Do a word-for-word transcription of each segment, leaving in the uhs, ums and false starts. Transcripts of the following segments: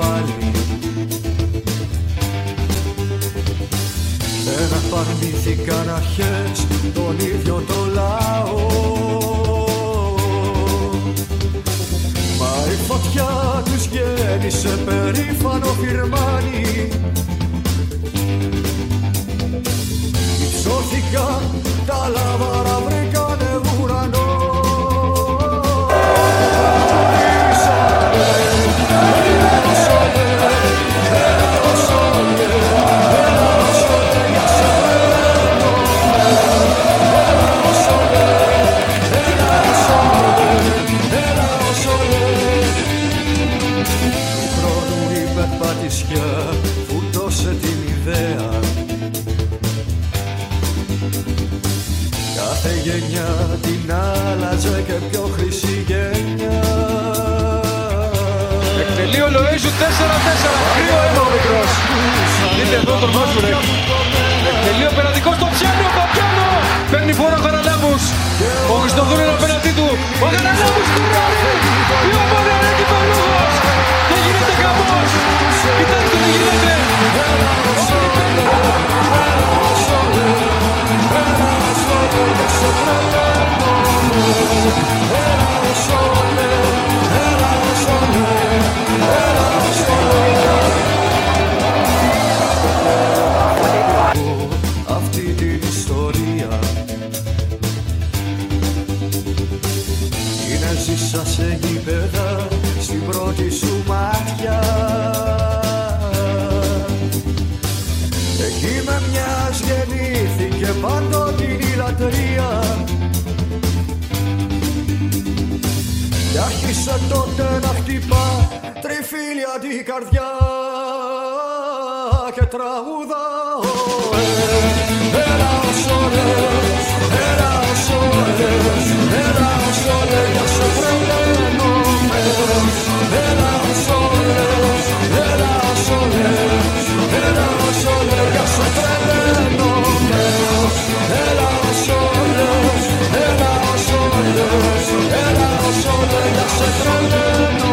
falling. Δεν απαντήθηκαν αρχές τον ίδιο το λαό. Μα η φωτιά τους γέννησε περήφανο φυρμάνι. Υψώθηκαν τα λαβάρα βρήκανε βουρανό. Φούτωσε την ιδέα. Κάθε γενιά την άλλαζε και πιο χρυσή γενιά. Εκτελεί ο Λοίζου τέσσερα τέσσερα. Κρύο αίμα ο μικρός. Δείτε εδώ τον Βάσουρεκ. Εκτελεί ο πεναντικός το πιάνο, το πιάνο. Παίρνει φορά ο Χαραλάμπους. Ο Χριστοδούρου είναι απέναντί του. Ο Χαραλάμπους κουράρει. Η Ομόνια είναι κυπαλούχος. Και γίνεται καμπός. Κοιτάξτε τι γίνεται. Αυτή την ιστορία είναι ζήσα σε γήπεδα στην πρώτη σου μάτια. Εκεί με μιας γεννήθηκε πάντοτε η λατρεία. Κι άρχισε τότε να χτυπά τριφύλια την καρδιά και τραγουδά. Era ο Σόλες, era ο Σόλες, era ο Σόλες, σε φρενόμενος. Era ο Σόλες, era ο Σόλες, era ο Σόλες, σε φρενόμενος. Era ο Σόλες, era ο Σόλες, era ο Σόλες, σε φρενόμενος. Era ο Σόλες, era ο Σόλες, era ο Σόλες, σε φρενόμενος.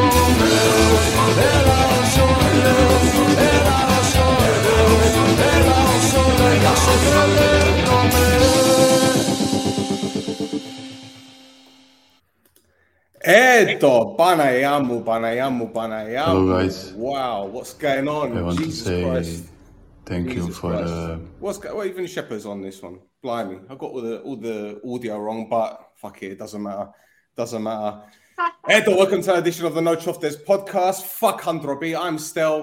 Eto, Panayamu, Panayamu, Panayamu. Hello guys. Wow, what's going on? I want Jesus to say Christ. Thank Jesus you for Christ. the. What's go- well, even Shepard's on this one. Blimey, I got all the all the audio wrong, but fuck it, it doesn't matter. Doesn't matter. Eto, welcome to an edition of the No Choftes podcast. Fuck Hundrobi, I'm Stel,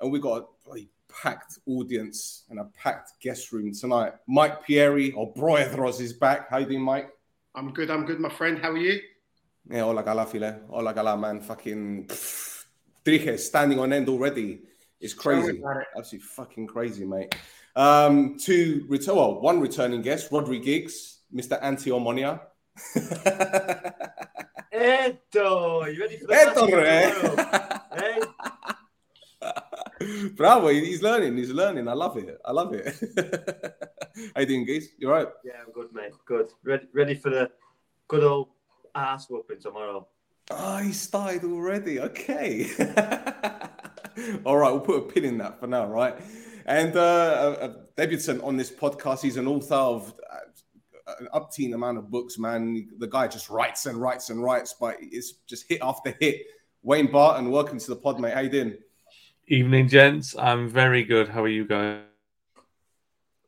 and we got a bloody packed audience and a packed guest room tonight. Mike Pieri or Broedros is back. How you doing, Mike? I'm good. I'm good, my friend. How are you? Yeah, hola gala file, hola gala man, fucking pff, Driche standing on end already. It's crazy, it. absolutely fucking crazy, mate. Um, two return, well, one returning guest, Rodri Giggs, Mister Anti Omonia. Eto, you ready for that? Eto, eh? Bravo, he's learning, he's learning. I love it, I love it. How you doing, Giggs? You all right? Yeah, I'm good, mate. Good, ready, ready for the good old ass whooping tomorrow. Oh, he started already. Okay. All right, we'll put a pin in that for now, right? And uh, a, a debutant on this podcast, he's an author of uh, an upteen amount of books, man. The guy just writes and writes and writes, but it's just hit after hit. Wayne Barton, welcome to the pod, mate. How you doing? Evening, gents. I'm very good. How are you guys?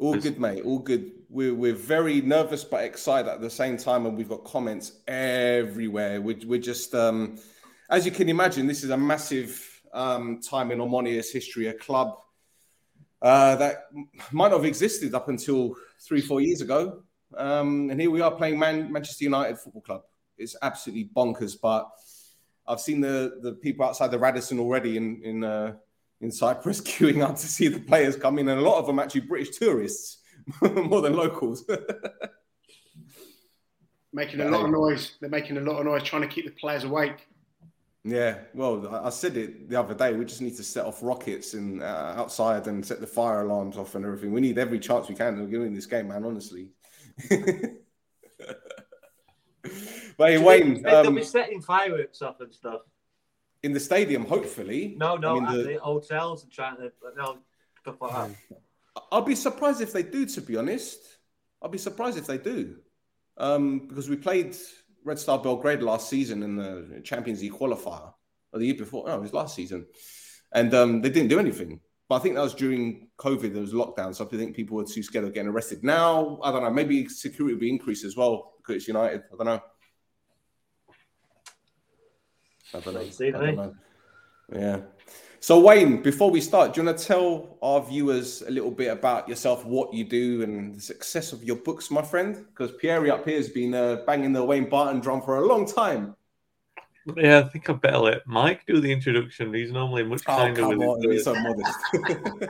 All good, mate. All good. We're, we're very nervous but excited at the same time, and we've got comments everywhere. We're, we're just, um, as you can imagine, this is a massive um, time in Omonia's history, a club uh, that might not have existed up until three, four years ago. Um, and here we are playing Man- Manchester United Football Club. It's absolutely bonkers, but I've seen the, the people outside the Radisson already in in uh, in Cyprus queuing up to see the players come in, and a lot of them actually British tourists more than locals. Making a lot of noise. They're making a lot of noise trying to keep the players awake. Yeah, well, I said it the other day. We just need to set off rockets and uh, outside and set the fire alarms off and everything. We need every chance we can to get in this game, man, honestly. But hey, Wayne... Um, they'll be setting fireworks up and stuff. in the stadium, hopefully. No, no, I mean, at the, the hotels and trying to no stuff like that. I'll be surprised if they do, to be honest. I'll be surprised if they do, um, because we played Red Star Belgrade last season in the Champions League qualifier, or the year before. No, it was last season, and um, they didn't do anything. But I think that was during COVID. There was lockdown, so I think people were too scared of getting arrested. Now, I don't know. Maybe security will be increased as well because it's United. I don't know. I don't know. See, I don't know. Yeah. So, Wayne, before we start, do you want to tell our viewers a little bit about yourself, what you do, and the success of your books, my friend? Because Pieri up here has been uh, banging the Wayne Barton drum for a long time. Yeah, I think I better let Mike do the introduction. He's normally much kinder oh, with on, it. So modest.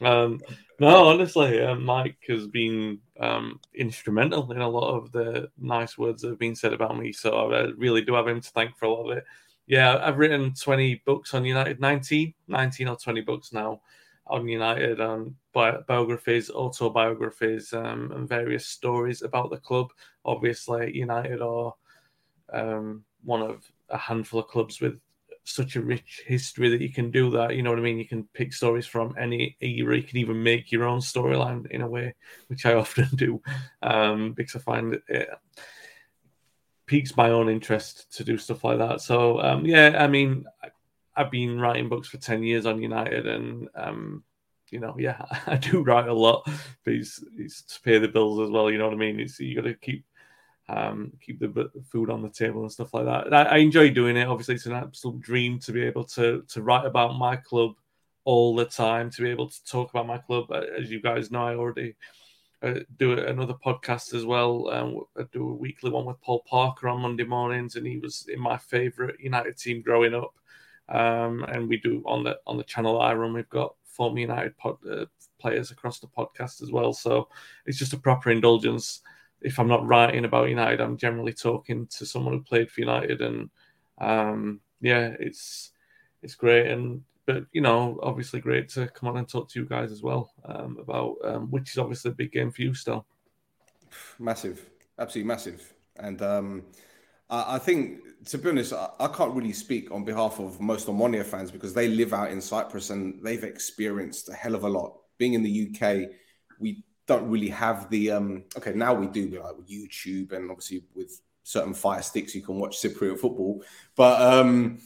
um, no, honestly, uh, Mike has been um, instrumental in a lot of the nice words that have been said about me. So I really do have him to thank for a lot of it. Yeah, I've written twenty books on United, nineteen, nineteen or twenty books now on United, um, bi- biographies, autobiographies, um, and various stories about the club. Obviously, United are um, one of a handful of clubs with such a rich history that you can do that. You know what I mean? You can pick stories from any era. You can even make your own storyline in a way, which I often do, um, because I find it... Yeah, piques my own interest to do stuff like that. So, um, yeah, I mean, I've been writing books for ten years on United and, um, you know, yeah, I do write a lot, but it's, it's to pay the bills as well, you know what I mean? It's, you got to keep um, keep the food on the table and stuff like that. And I, I enjoy doing it. Obviously, it's an absolute dream to be able to, to write about my club all the time, to be able to talk about my club. As you guys know, I already... Uh, do another podcast as well. Um, I do a weekly one with Paul Parker on Monday mornings, and he was in my favourite United team growing up. Um, and we do on the on the channel I run. We've got former United pod, uh, players across the podcast as well. So it's just a proper indulgence. If I'm not writing about United, I'm generally talking to someone who played for United, and um, yeah, it's it's great. And but, you know, obviously great to come on and talk to you guys as well um, about, um, which is obviously a big game for you still. Massive. Absolutely massive. And um, I, I think, to be honest, I, I can't really speak on behalf of most Omonia fans because they live out in Cyprus and they've experienced a hell of a lot. Being in the U K, we don't really have the... Um, okay, now we do, like with YouTube and obviously with certain fire sticks, you can watch Cypriot football. But... Um,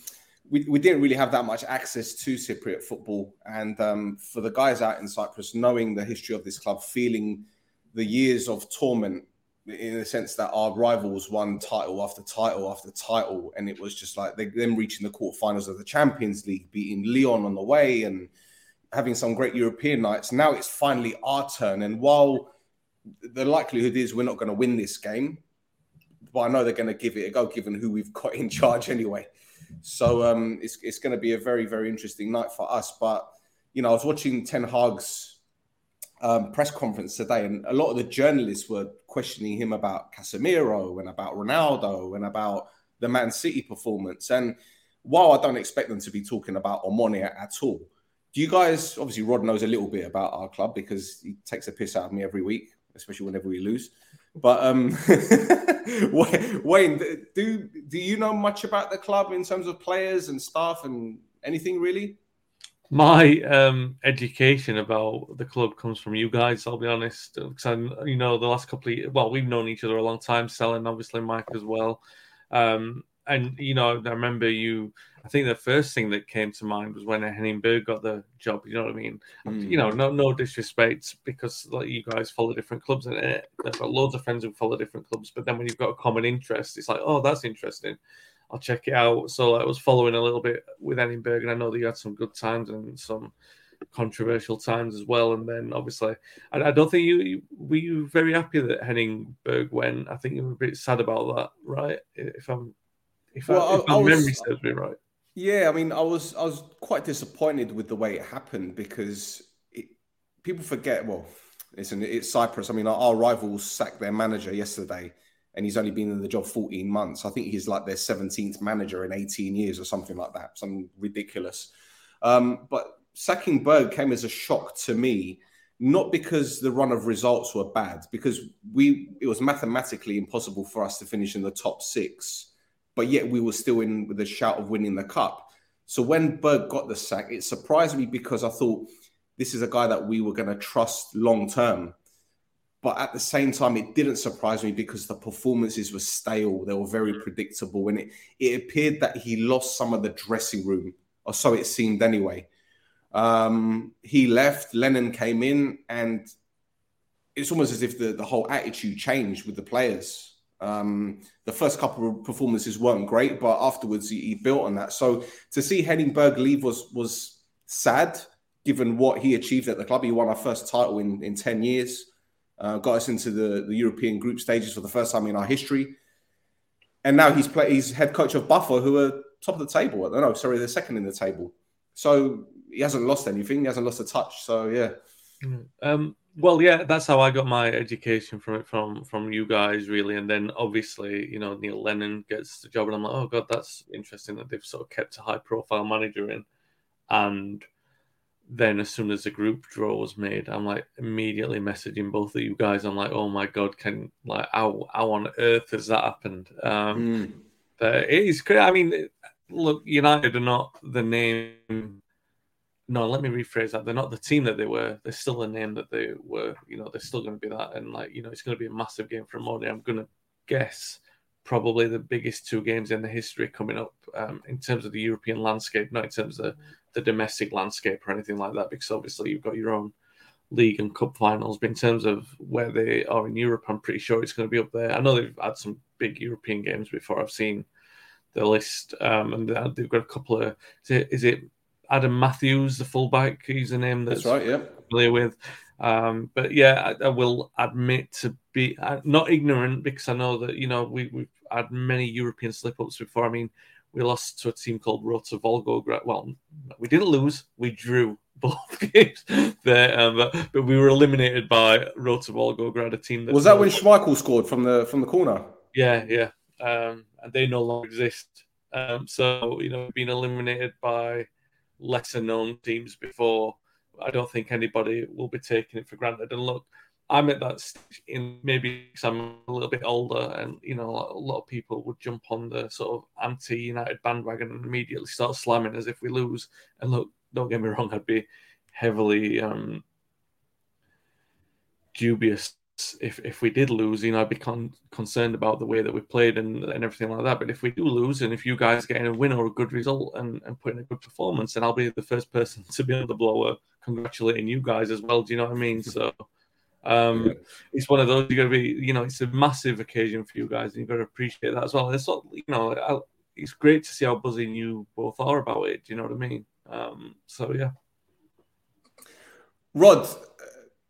We, we didn't really have that much access to Cypriot football. And um, for the guys out in Cyprus, knowing the history of this club, feeling the years of torment in the sense that our rivals won title after title after title. And it was just like they, them reaching the quarterfinals of the Champions League, beating Lyon on the way and having some great European nights. Now it's finally our turn. And while the likelihood is we're not going to win this game, but I know they're going to give it a go, given who we've got in charge anyway. So um, it's it's going to be a very, very interesting night for us. But, you know, I was watching Ten Hag's um, press conference today, and a lot of the journalists were questioning him about Casemiro and about Ronaldo and about the Man City performance. And while I don't expect them to be talking about Omonia at all, do you guys, obviously Rod knows a little bit about our club because he takes a piss out of me every week, especially whenever we lose. But um, Wayne, do do you know much about the club in terms of players and staff and anything really? My um, education about the club comes from you guys. I'll be honest, because I, you know, the last couple of years, well, we've known each other a long time, Sel and obviously Mike as well. Um, and you know, I remember you. I think the first thing that came to mind was when Henning Berg got the job. You know what I mean? Mm. You know, no, no disrespect because like you guys follow different clubs and eh, I've got loads of friends who follow different clubs. But then when you've got a common interest, it's like, oh, that's interesting. I'll check it out. So like, I was following a little bit with Henning Berg, and I know that you had some good times and some controversial times as well. And then obviously, I, I don't think you, you were you very happy that Henning Berg went. I think you were a bit sad about that, right? If I'm, if, well, I, if I, my I was, memory serves me right. Yeah, I mean, I was I was quite disappointed with the way it happened because it, people forget, well, listen, it's Cyprus. I mean, our, our rivals sacked their manager yesterday and he's only been in the job fourteen months. I think he's like their seventeenth manager in eighteen years or something like that, something ridiculous. Um, but sacking Berg came as a shock to me, not because the run of results were bad, because we it was mathematically impossible for us to finish in the top six but yet we were still in with a shout of winning the cup. So when Berg got the sack, it surprised me because I thought this is a guy that we were going to trust long term. But at the same time, it didn't surprise me because the performances were stale. They were very predictable. And it, it appeared that he lost some of the dressing room, or so it seemed anyway. Um, he left, Lennon came in, and it's almost as if the, the whole attitude changed with the players. Um, the first couple of performances weren't great, but afterwards he, he built on that. So to see Henning Berg leave was, was sad, given what he achieved at the club. He won our first title in, in ten years. Uh, got us into the, the European group stages for the first time in our history. And now he's play, he's head coach of Buffer, who are top of the table. No, sorry, they're second in the table. So he hasn't lost anything. He hasn't lost a touch. So, yeah. Um, well, yeah, that's how I got my education from it, from, from you guys, really. And then, obviously, you know, Neil Lennon gets the job. And I'm like, oh, God, that's interesting that they've sort of kept a high-profile manager in. And then as soon as the group draw was made, I'm like immediately messaging both of you guys. I'm like, oh my God, can like how how on earth has that happened? Um, mm. But it is crazy. I mean, look, United are not the name. No, let me rephrase that. They're not the team that they were. They're still the name that they were. You know, they're still going to be that. And like, you know, it's going to be a massive game for Omonia. I'm going to guess probably the biggest two games in the history coming up um, in terms of the European landscape, not in terms of the, the domestic landscape or anything like that, because obviously you've got your own league and cup finals. But in terms of where they are in Europe, I'm pretty sure it's going to be up there. I know they've had some big European games before. I've seen the list, um, and they've got a couple of... Is it, is it Adam Matthews, the fullback? He's the name that's, that's right, yeah. familiar with. Um, but yeah, I, I will admit to be uh, not ignorant, because I know that, you know, we, we've had many European slip-ups before. I mean, we lost to a team called Rotor Volgograd. Well, we didn't lose. We drew both games there, um, but, but we were eliminated by Rotor Volgograd, a team that... Was that when Schmeichel scored from the from the corner? Yeah, yeah. Um, and they no longer exist. Um, so, you know, being eliminated by lesser-known teams before, I don't think anybody will be taking it for granted. And look, I'm at that stage in maybe because I'm a little bit older, and you know, a lot of people would jump on the sort of anti-United bandwagon and immediately start slamming as if we lose. And look, don't get me wrong, I'd be heavily um, dubious if if we did lose. You know, I'd be con- concerned about the way that we played and, and everything like that. But if we do lose, and if you guys get a win or a good result and, and put in a good performance, then I'll be the first person to be on the blower congratulating you guys as well. Do you know what I mean? So. Um, yeah. It's one of those, you've got to be, you know, it's a massive occasion for you guys, and you've got to appreciate that as well. It's not, you know, I, it's great to see how buzzing you both are about it. Do you know what I mean? Um, so, yeah. Rod,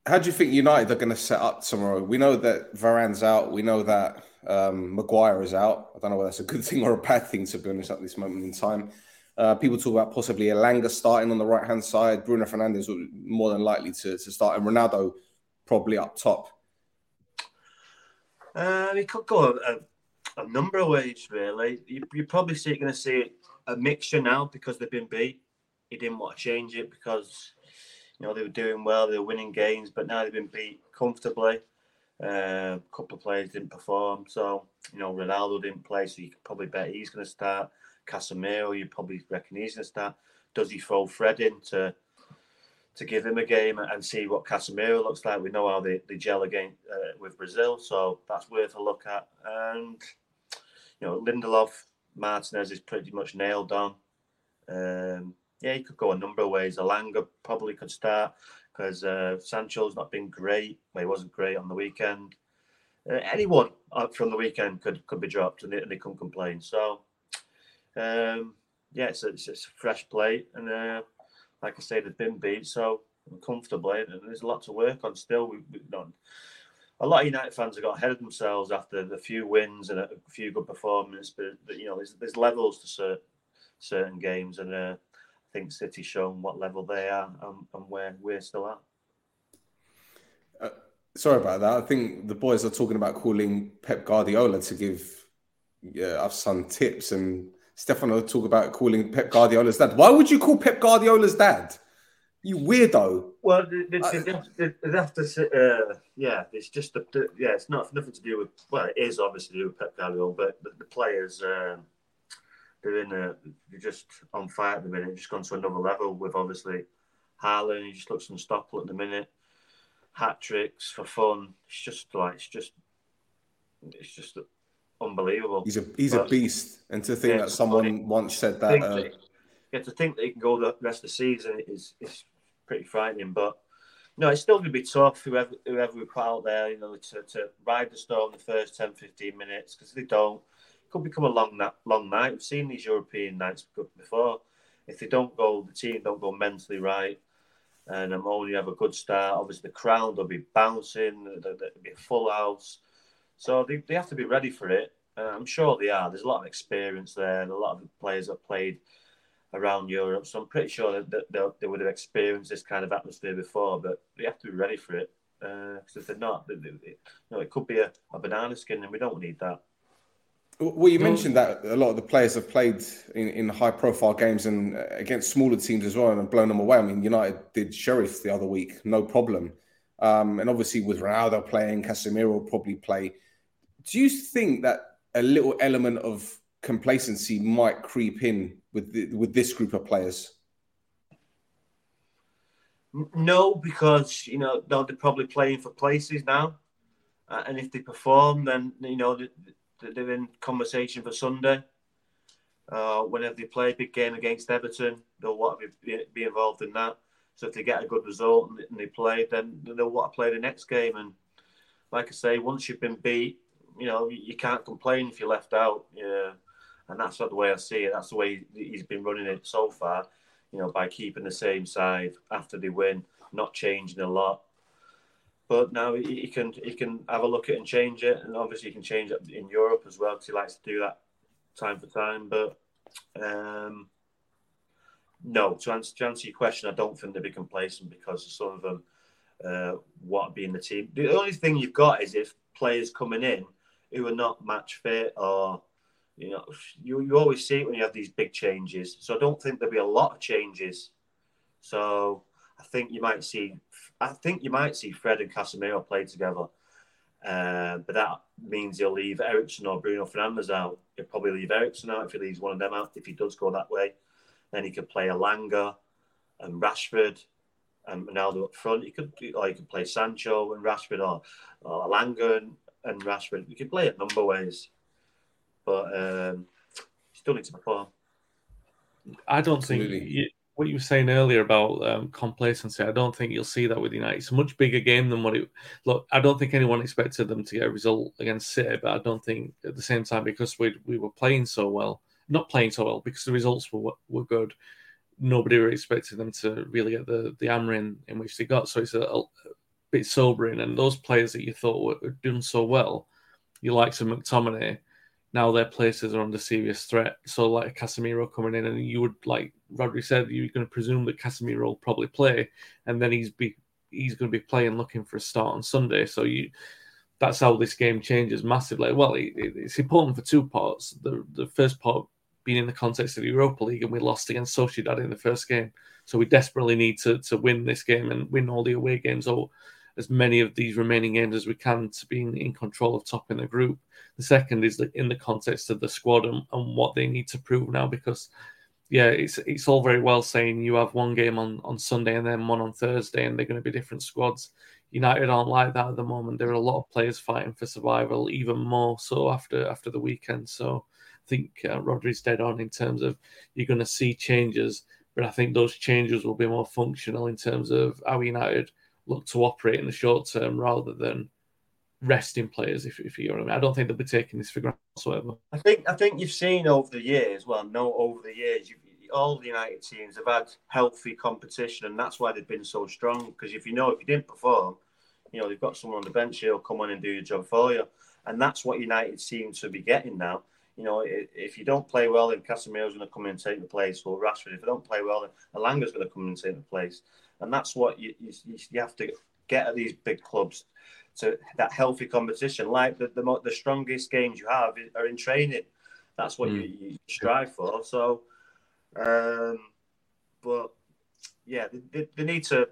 how do you think United are going to set up tomorrow? We know that Varane's out. We know that um, Maguire is out. I don't know whether that's a good thing or a bad thing, to be honest, at this moment in time. Uh, people talk about possibly Elanga starting on the right-hand side. Bruno Fernandes more than likely to, to start. And Ronaldo probably up top. Uh, it could go a, a number of ways, really. You, you're probably see, going to see a mixture now because they've been beat. He didn't want to change it because, you know, they were doing well, they were winning games, but now they've been beat comfortably. Uh, a couple of players didn't perform. So, you know, Ronaldo didn't play, so you could probably bet he's going to start. Casemiro, you probably reckon he's going to start. Does he throw Fred in to... to give him a game and see what Casemiro looks like? We know how they, they gel again uh, with Brazil, so that's worth a look at. And, you know, Lindelof, Martinez is pretty much nailed on. Um, yeah, he could go a number of ways. Elanga probably could start because uh, Sancho's not been great. Well, he wasn't great on the weekend. Uh, anyone from the weekend could, could be dropped and they, and they couldn't complain. So, um, yeah, it's a, it's a fresh plate and... Uh, Like I say, they've been beat so comfortably, and there's a lot to work on still. We've done a lot of United fans have got ahead of themselves after a few wins and a few good performances, but you know, there's, there's levels to certain, certain games, and uh, I think City's shown what level they are and, and where we're still at. Uh, sorry about that. I think the boys are talking about calling Pep Guardiola to give yeah, us some tips and. Stefano talk about calling Pep Guardiola's dad. Why would you call Pep Guardiola's dad? You weirdo. Well, it's, I, it's, it's, it's after, uh, yeah, it's just the, the yeah, it's not nothing to do with. Well, it is obviously to do with Pep Guardiola, but the, the players, uh, they're in a, they're just on fire at the minute. Just gone to another level with obviously Haaland. He just looks unstoppable at the minute. Hat tricks for fun. It's just like it's just it's just unbelievable. He's a he's but, a beast, and to think yeah, that someone funny. once said that. Uh, that yeah, to think that he can go the rest of the season is is. pretty frightening, but no, it's still going to be tough. Whoever, whoever we put out there, you know, to, to ride the storm the first ten, fifteen minutes, because if they don't, it could become a long, long night. We've seen these European nights before. If they don't go, the team don't go mentally right, and Omonia have a good start. Obviously, the crowd will be bouncing. There'll be a full house, so they they have to be ready for it. Uh, I'm sure they are. There's a lot of experience there, and a lot of the players have played around Europe, so I'm pretty sure that they, they would have experienced this kind of atmosphere before, but they have to be ready for it, because uh, if they're not, they, they, you know, it could be a, a banana skin, and we don't need that. Well, you mentioned that a lot of the players have played in, in high-profile games and against smaller teams as well, and have blown them away. I mean, United did Sheriff the other week, no problem. Um, and obviously with Ronaldo playing, Casemiro will probably play. Do you think that a little element of complacency might creep in with the, with this group of players? No, because you know they're probably playing for places now, uh, and if they perform, then you know they're in conversation for Sunday. Uh, whenever they play a big game against Everton, they'll want to be, be involved in that. So if they get a good result and they play, then they'll want to play the next game. And like I say, once you've been beat, you know you can't complain if you're left out. Yeah. And that's not the way I see it. That's the way he's been running it so far, you know, by keeping the same side after they win, not changing a lot. But now he can he can have a look at it and change it. And obviously he can change it in Europe as well, because he likes to do that time for time. But um, no, to answer, to answer your question, I don't think they'll be complacent, because some of them uh, want to be in the team. The only thing you've got is if players coming in who are not match fit, or You know, you, you always see it when you have these big changes. So I don't think there'll be a lot of changes. So I think you might see, I think you might see Fred and Casemiro play together, uh, but that means he'll leave Eriksen or Bruno Fernandes out. He'll probably leave Eriksen out if he leaves one of them out. If he does go that way, then he could play Elanga and Rashford and Ronaldo up front. He could, or he could play Sancho and Rashford, or, or Elanga and, and Rashford. You could play it a number of ways. But um, still need to perform. I don't Absolutely. think you, what you were saying earlier about um, complacency. I don't think you'll see that with United. It's a much bigger game than what it. Look, I don't think anyone expected them to get a result against City, but I don't think at the same time, because we we were playing so well, not playing so well, because the results were were good. Nobody really expected them to really get the the hammering in which they got. So it's a, a bit sobering. And those players that you thought were doing so well, you like some McTominay. Now their places are under serious threat. So like Casemiro coming in, and you would, like Rodri said, you're going to presume that Casemiro will probably play, and then he's be he's going to be playing, looking for a start on Sunday. So you, that's how this game changes massively. Well, it, it, it's important for two parts. The the first part being in the context of the Europa League, and we lost against Sociedad in the first game. So we desperately need to to win this game and win all the away games, or as many of these remaining games as we can, to be in, in control of top in the group. The second is the, in the context of the squad and, and what they need to prove now, because, yeah, it's it's all very well saying you have one game on, on Sunday and then one on Thursday, and they're going to be different squads. United aren't like that at the moment. There are a lot of players fighting for survival, even more so after, after the weekend. So I think uh, Rodri's dead on in terms of you're going to see changes, but I think those changes will be more functional in terms of how United look to operate in the short term, rather than resting players, if, if you know what I mean. I don't think they'll be taking this for granted whatsoever. I think I think you've seen over the years, well, no, over the years, you've, all the United teams have had healthy competition, and that's why they've been so strong. Because if you know, if you didn't perform, you know, they've got someone on the bench who'll come on and do your job for you. And that's what United seem to be getting now. You know, if you don't play well, then Casemiro's going to come in and take the place, or Rashford. If they don't play well, then Elanga's going to come in and take the place. And that's what you, you you have to get at these big clubs, to that healthy competition. Like the the, mo- the strongest games you have are in training. That's what mm. you, you strive for. So, um, but yeah, they, they need to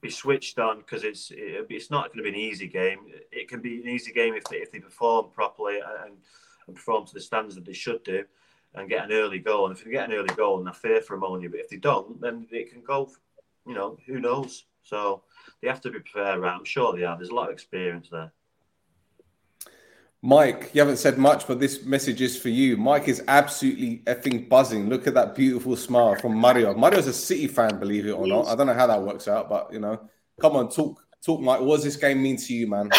be switched on, because it's it, it's not going to be an easy game. It can be an easy game if they, if they perform properly and, and perform to the standards that they should do and get an early goal. And if they get an early goal, and I fear for Omonia, but if they don't, then it can go, you know, who knows? So they have to be prepared, right? I'm sure they are. There's a lot of experience there. Mike, you haven't said much, but this message is for you. Mike is absolutely effing buzzing. Look at that beautiful smile from Mario. Mario's a City fan, believe it or not. I don't know how that works out, but, you know, come on, talk, talk, Mike. What does this game mean to you, man?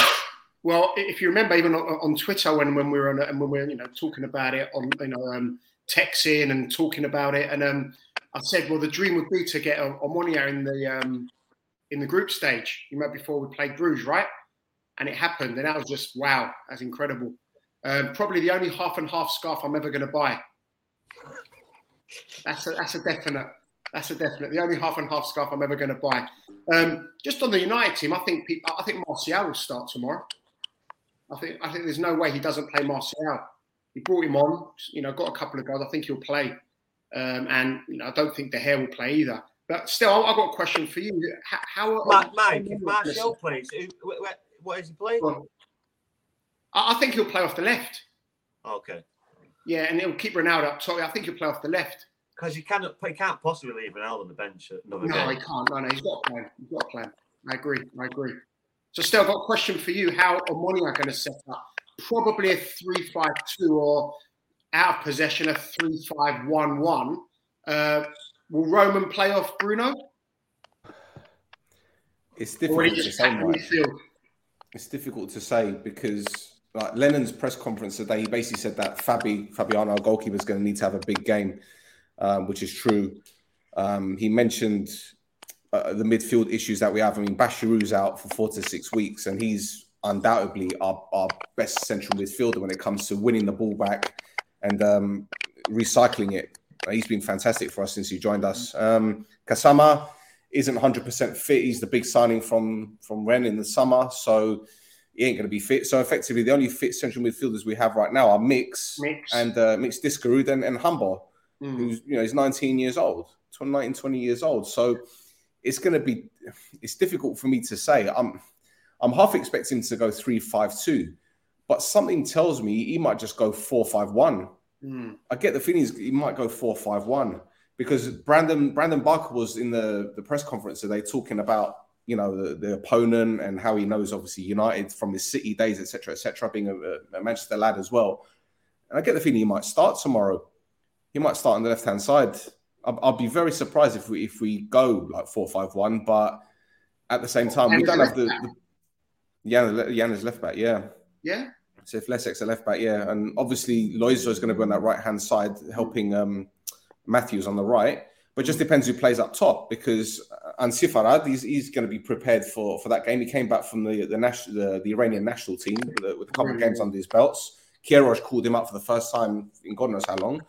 Well, if you remember, even on Twitter, when, when we were on, and when we were, you know, talking about it, on, you know, um, texting and talking about it, and um, I said, well, the dream would be to get Omonia in the um, in the group stage. You know, before we played Bruges, right? And it happened, and that was just, wow, that's incredible. Um, probably the only half and half scarf I'm ever going to buy. That's a, that's a definite. That's a definite. The only half and half scarf I'm ever going to buy. Um, just on the United team, I think people, I think Martial will start tomorrow. I think I think there's no way he doesn't play Martial. He brought him on, you know, got a couple of goals. I think he'll play, um, and you know, I don't think De Gea will play either. But still, I've got a question for you. How, how Mike, Mike if Martial plays? Who, who, What is he playing? Well, I think he'll play off the left. Okay. Yeah, and he'll keep Ronaldo up. Sorry, I think he'll play off the left. Because he can't, he can't possibly leave Ronaldo on the bench. No, he can't. No, no, he's got a plan. He's got a plan. I agree. I agree. So, still, I've got a question for you. How Omonia are going to set up? Probably a three five two or out of possession, a three five one one. Uh, will Roman play off Bruno? It's different. It's It's difficult to say because, like, Lennon's press conference today, he basically said that Fabi, Fabiano, our goalkeeper, is going to need to have a big game, um, which is true. Um, he mentioned uh, the midfield issues that we have. I mean, Bashirou's out for four to six weeks, and he's undoubtedly our, our best central midfielder when it comes to winning the ball back and um, recycling it. He's been fantastic for us since he joined us. Um, Kasama isn't one hundred percent fit. He's the big signing from, from Rennes in the summer, so he ain't going to be fit. So effectively, the only fit central midfielders we have right now are Mix, Mix. and uh, Mix Diskerud and, and Humber, mm. who's, you know, he's nineteen years old, nineteen, twenty years old. So it's going to be, it's difficult for me to say. I'm, I'm half expecting him to go three five two, but something tells me he might just go four five one. Mm. I get the feeling he might go four five one. Because Brandon Brandon Barker was in the, the press conference today talking about, you know, the, the opponent and how he knows, obviously, United from his City days, et cetera, et cetera, being a, a Manchester lad as well. And I get the feeling he might start tomorrow. He might start on the left-hand side. I'll, I'll be very surprised if we if we go, like, four five one. But at the same time, we don't have the... the Jan, Jan is left-back, yeah. Yeah? So if Lessecs are left-back, yeah. And obviously, Loizou is going to be on that right-hand side helping... Um, Matthews on the right, but just depends who plays up top, because Ansif Arad, he's, he's going to be prepared for, for that game. He came back from the the, national, the, the Iranian national team with a, with a couple of games under his belts. Kierosh called him up for the first time in God knows how long.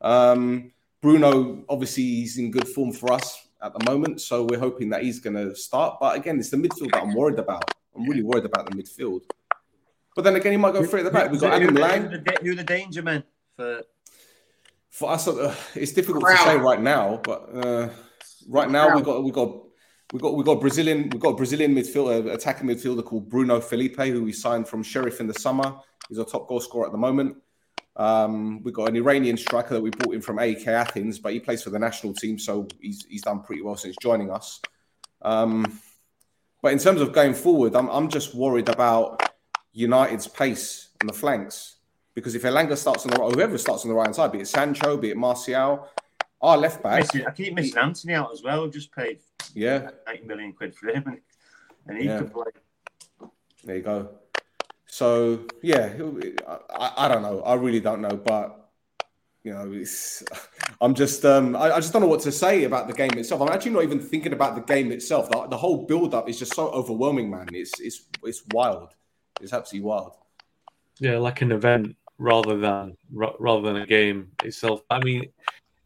Um, Bruno, obviously, he's in good form for us at the moment, so we're hoping that he's going to start. But again, it's the midfield that I'm worried about. I'm really worried about the midfield. But then again, he might go free at the back. We've got Adam Lang. Who are the danger men for... For us, uh, it's difficult wow. to say right now. But uh, right now, wow. we got we got we got we got Brazilian we got a Brazilian midfielder, attacking midfielder called Bruno Felipe, who we signed from Sheriff in the summer. He's our top goal scorer at the moment. Um, we got an Iranian striker that we brought in from A E K Athens, but he plays for the national team, so he's he's done pretty well since joining us. Um, but in terms of going forward, I'm I'm just worried about United's pace on the flanks. Because if Elanga starts on the right, whoever starts on the right-hand side, be it Sancho, be it Martial, our left-back... I keep missing he, Anthony out as well. Just paid yeah, eight million quid for him, and, and he yeah. could play. There you go. So, yeah, I, I don't know. I really don't know, but, you know, it's, I'm just... Um, I, I just don't know what to say about the game itself. I'm actually not even thinking about the game itself. The, the whole build-up is just so overwhelming, man. It's, it's, it's wild. It's absolutely wild. Yeah, like an event. Rather than rather than a game itself. I mean,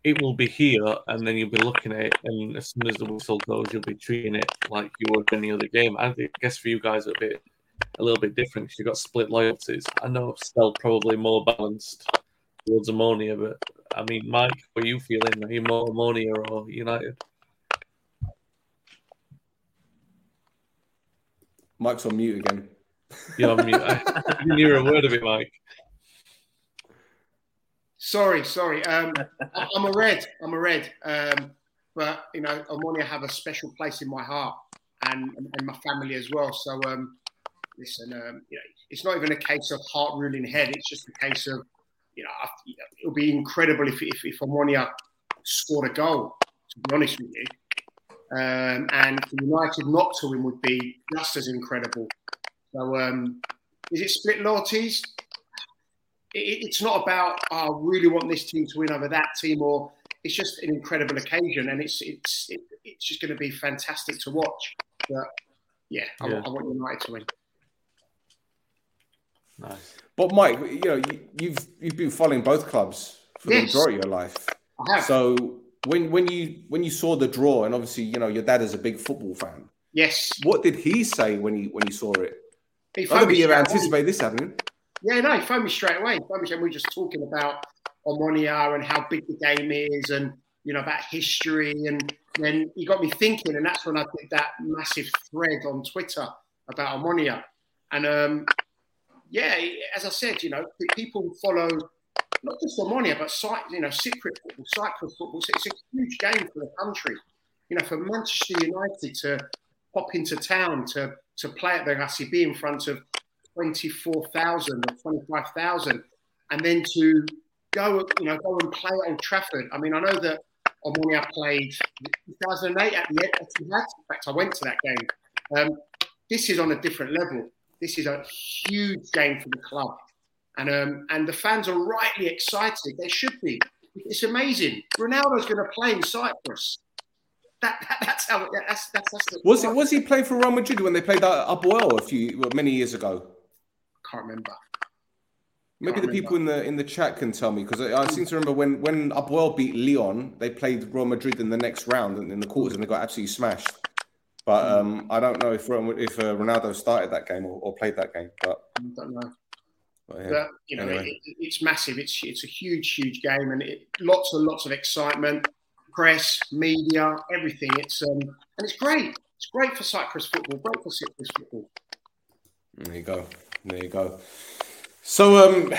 it will be here, and then you'll be looking at it, and as soon as the whistle goes, you'll be treating it like you would any other game. I guess for you guys, a bit, a little bit different because you've got split loyalties. I know Stell probably more balanced towards Omonia, but I mean, Mike, what are you feeling? Are you more Omonia or United? Mike's on mute again. Yeah, on mute. I didn't hear a word of it, Mike. Sorry, sorry. Um, I'm a red. I'm a red. Um, but, you know, Omonia have a special place in my heart and, and my family as well. So, um, listen, um, you know, it's not even a case of heart ruling head. It's just a case of, you know, I, you know it'll be incredible if, if, if Omonia scored a goal, to be honest with you. Um, and for United not to win would be just as incredible. So, um, is it split loyalties? It's not about, oh, I really want this team to win over that team, or it's just an incredible occasion, and it's it's it, it's just going to be fantastic to watch. But yeah, I, yeah. I want United to win. Nice. But Mike, you know you, you've you've been following both clubs for yes. the majority of your life. I have. So when when you when you saw the draw, and obviously you know your dad is a big football fan. Yes. What did he say when he when he saw it? He I don't think you anticipated this happening. Yeah, no, he phoned me straight away. He phoned me, and we were just talking about Omonia and how big the game is and, you know, about history. And then he got me thinking, and that's when I did that massive thread on Twitter about Omonia. And, um, yeah, as I said, you know, people follow not just Omonia, but, you know, Cypriot football, Cyprus football. So it's a huge game for the country. You know, for Manchester United to pop into town, to, to play at the R C B in front of twenty-four thousand or twenty-five thousand, and then to go, you know, go and play at Old Trafford. I mean, I know that Omonia played two thousand eight at the Etihad. In fact, I went to that game. Um, this is on a different level. This is a huge game for the club, and um, and the fans are rightly excited. They should be. It's amazing. Ronaldo's going to play in Cyprus. That, that, that's how. That's that's. that's the was it? Was he playing for Real Madrid when they played that APOEL a few many years ago? Can't remember. Maybe Can't the remember. people in the in the chat can tell me, because I, I seem to remember when when APOEL beat Lyon, they played Real Madrid in the next round and in the quarters, and they got absolutely smashed. But mm. um, I don't know if if uh, Ronaldo started that game or, or played that game. But I don't know. But, yeah. but you know, anyway. it, it's massive. It's it's a huge, huge game, and it, lots and lots of excitement. Press, media, everything. It's um, and it's great. It's great for Cyprus football. Great for Cyprus football. There you go. There you go. So, um,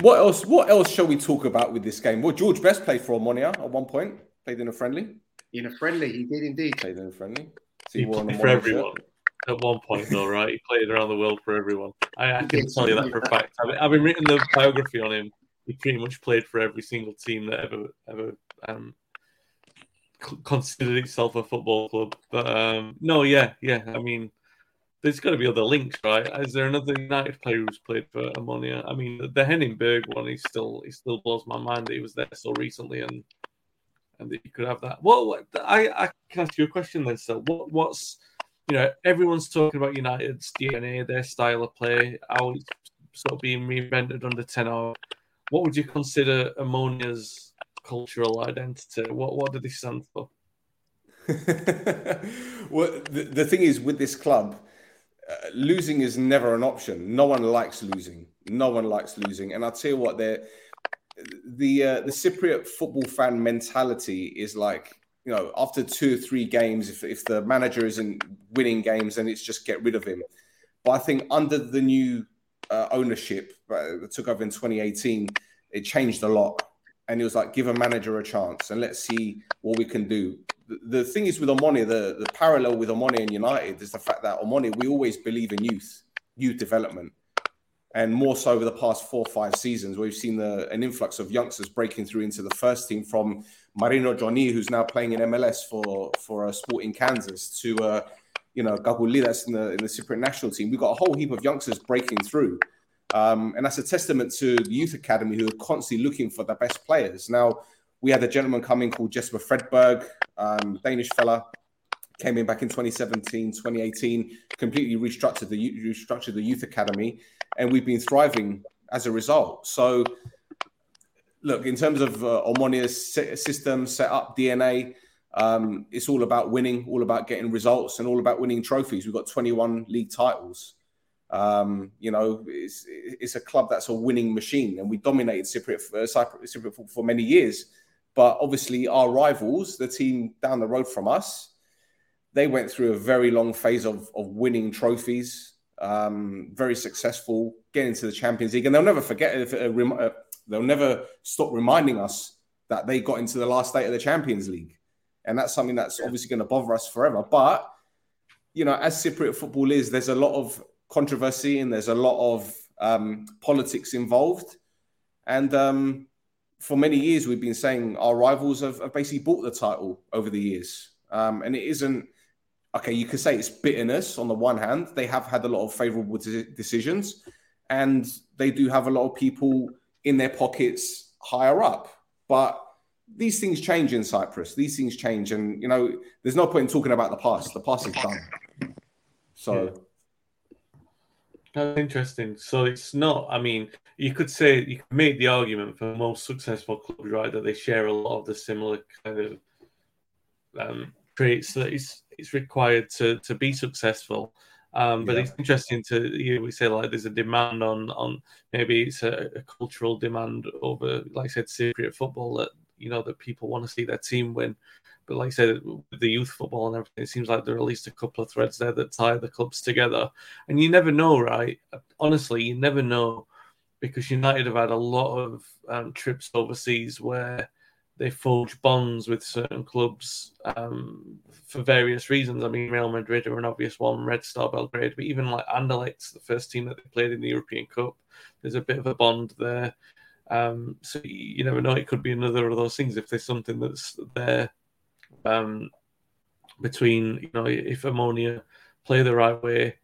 what else? What else shall we talk about with this game? Well, George Best played for Omonia at one point. Played in a friendly. In a friendly, he did indeed. Played in a friendly. So he, he played for everyone shirt. At one point, though, right? He played around the world for everyone. I, I can tell you that for a fact. Having written the biography on him, he pretty much played for every single team that ever ever um. considered itself a football club, but um, no, yeah, yeah. I mean, there's got to be other links, right? Is there another United player who's played for Omonia? I mean, the Henning Berg one, he still, he still blows my mind that he was there so recently, and and that you could have that. Well, I, I can ask you a question then. So, what, what's, you know, everyone's talking about United's D N A, their style of play, how it's sort of being reinvented under Ten Hag. What would you consider Omonia's cultural identity? What what do they stand for? Well, the, the thing is, with this club, uh, losing is never an option. No one likes losing. No one likes losing. And I'll tell you what, the uh, the Cypriot football fan mentality is like, you know, after two or three games, if if the manager isn't winning games, then it's just get rid of him. But I think under the new uh, ownership uh, that took over in twenty eighteen, it changed a lot. And he was like, give a manager a chance and let's see what we can do. The, the thing is with Omonia, the, the parallel with Omonia and United is the fact that Omonia, we always believe in youth, youth development. And more so over the past four or five seasons, we've seen the, an influx of youngsters breaking through into the first team, from Marino Johnny, who's now playing in M L S for, for a Sporting Kansas, to, uh, you know, Gagulidas in the, in the Cypriot national team. We've got a whole heap of youngsters breaking through. Um, and that's a testament to the youth academy, who are constantly looking for the best players. Now, we had a gentleman come in called Jesper Fredberg, um, Danish fella, came in back in twenty seventeen, twenty eighteen, completely restructured the restructured the youth academy, and we've been thriving as a result. So, look, in terms of uh, Omonia's system, set up, D N A, um, it's all about winning, all about getting results, and all about winning trophies. We've got twenty-one league titles. Um, you know, it's, it's a club that's a winning machine, and we dominated Cypriot, uh, Cypriot, Cypriot for, for many years. But obviously our rivals, the team down the road from us, they went through a very long phase of, of winning trophies, um, very successful, getting to the Champions League. And they'll never forget, if, uh, rem- uh, they'll never stop reminding us that they got into the last eight of the Champions League. And that's something that's yeah. obviously going to bother us forever. But, you know, as Cypriot football is, there's a lot of controversy and there's a lot of um, politics involved. And um, for many years, we've been saying our rivals have, have basically bought the title over the years. Um, and it isn't, okay, you could say it's bitterness on the one hand. They have had a lot of favourable de- decisions and they do have a lot of people in their pockets higher up. But these things change in Cyprus. These things change. And, you know, there's no point in talking about the past. The past is done. So... Yeah. That's interesting. So it's not, I mean, you could say, you could make the argument for most successful clubs, right, that they share a lot of the similar kind of um, traits that it's, it's required to, to be successful. Um, but yeah. It's interesting to, you know, we say like there's a demand on, on maybe it's a, a cultural demand over, like I said, Cypriot football that, you know, that people want to see their team win. But like I said, the youth football and everything, it seems like there are at least a couple of threads there that tie the clubs together. And you never know, right? Honestly, you never know, because United have had a lot of um, trips overseas where they forge bonds with certain clubs um, for various reasons. I mean, Real Madrid are an obvious one, Red Star Belgrade, but even like Anderlecht, the first team that they played in the European Cup, there's a bit of a bond there. Um, so you never know, it could be another of those things if there's something that's there. Um, between, you know, if Omonia play the right way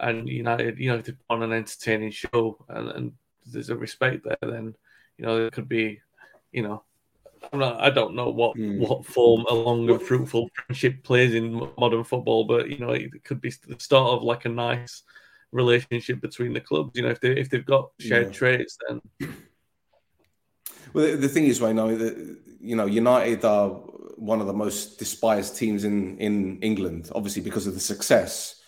and United, you know, if they put on an entertaining show and, and there's a respect there, then, you know, there could be, you know, I'm not, I don't know what, mm. what form a long and fruitful friendship plays in modern football, but, you know, it could be the start of like a nice relationship between the clubs, you know, if, they, if they've got shared yeah. traits, then... Well, the, the thing is, Wayne, I mean, you know, United are one of the most despised teams in, in England, obviously because of the success.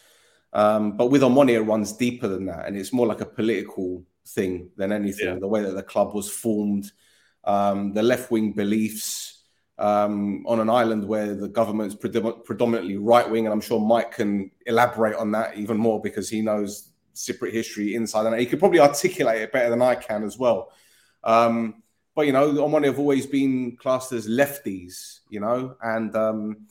Um, but with Omonia, it runs deeper than that. And it's more like a political thing than anything. Yeah. The way that the club was formed, um, the left-wing beliefs um, on an island where the government's predom- predominantly right-wing. And I'm sure Mike can elaborate on that even more because he knows Cypriot history inside and out. He could probably articulate it better than I can as well. Um But, you know, Omonia have always been classed as lefties, you know, and um,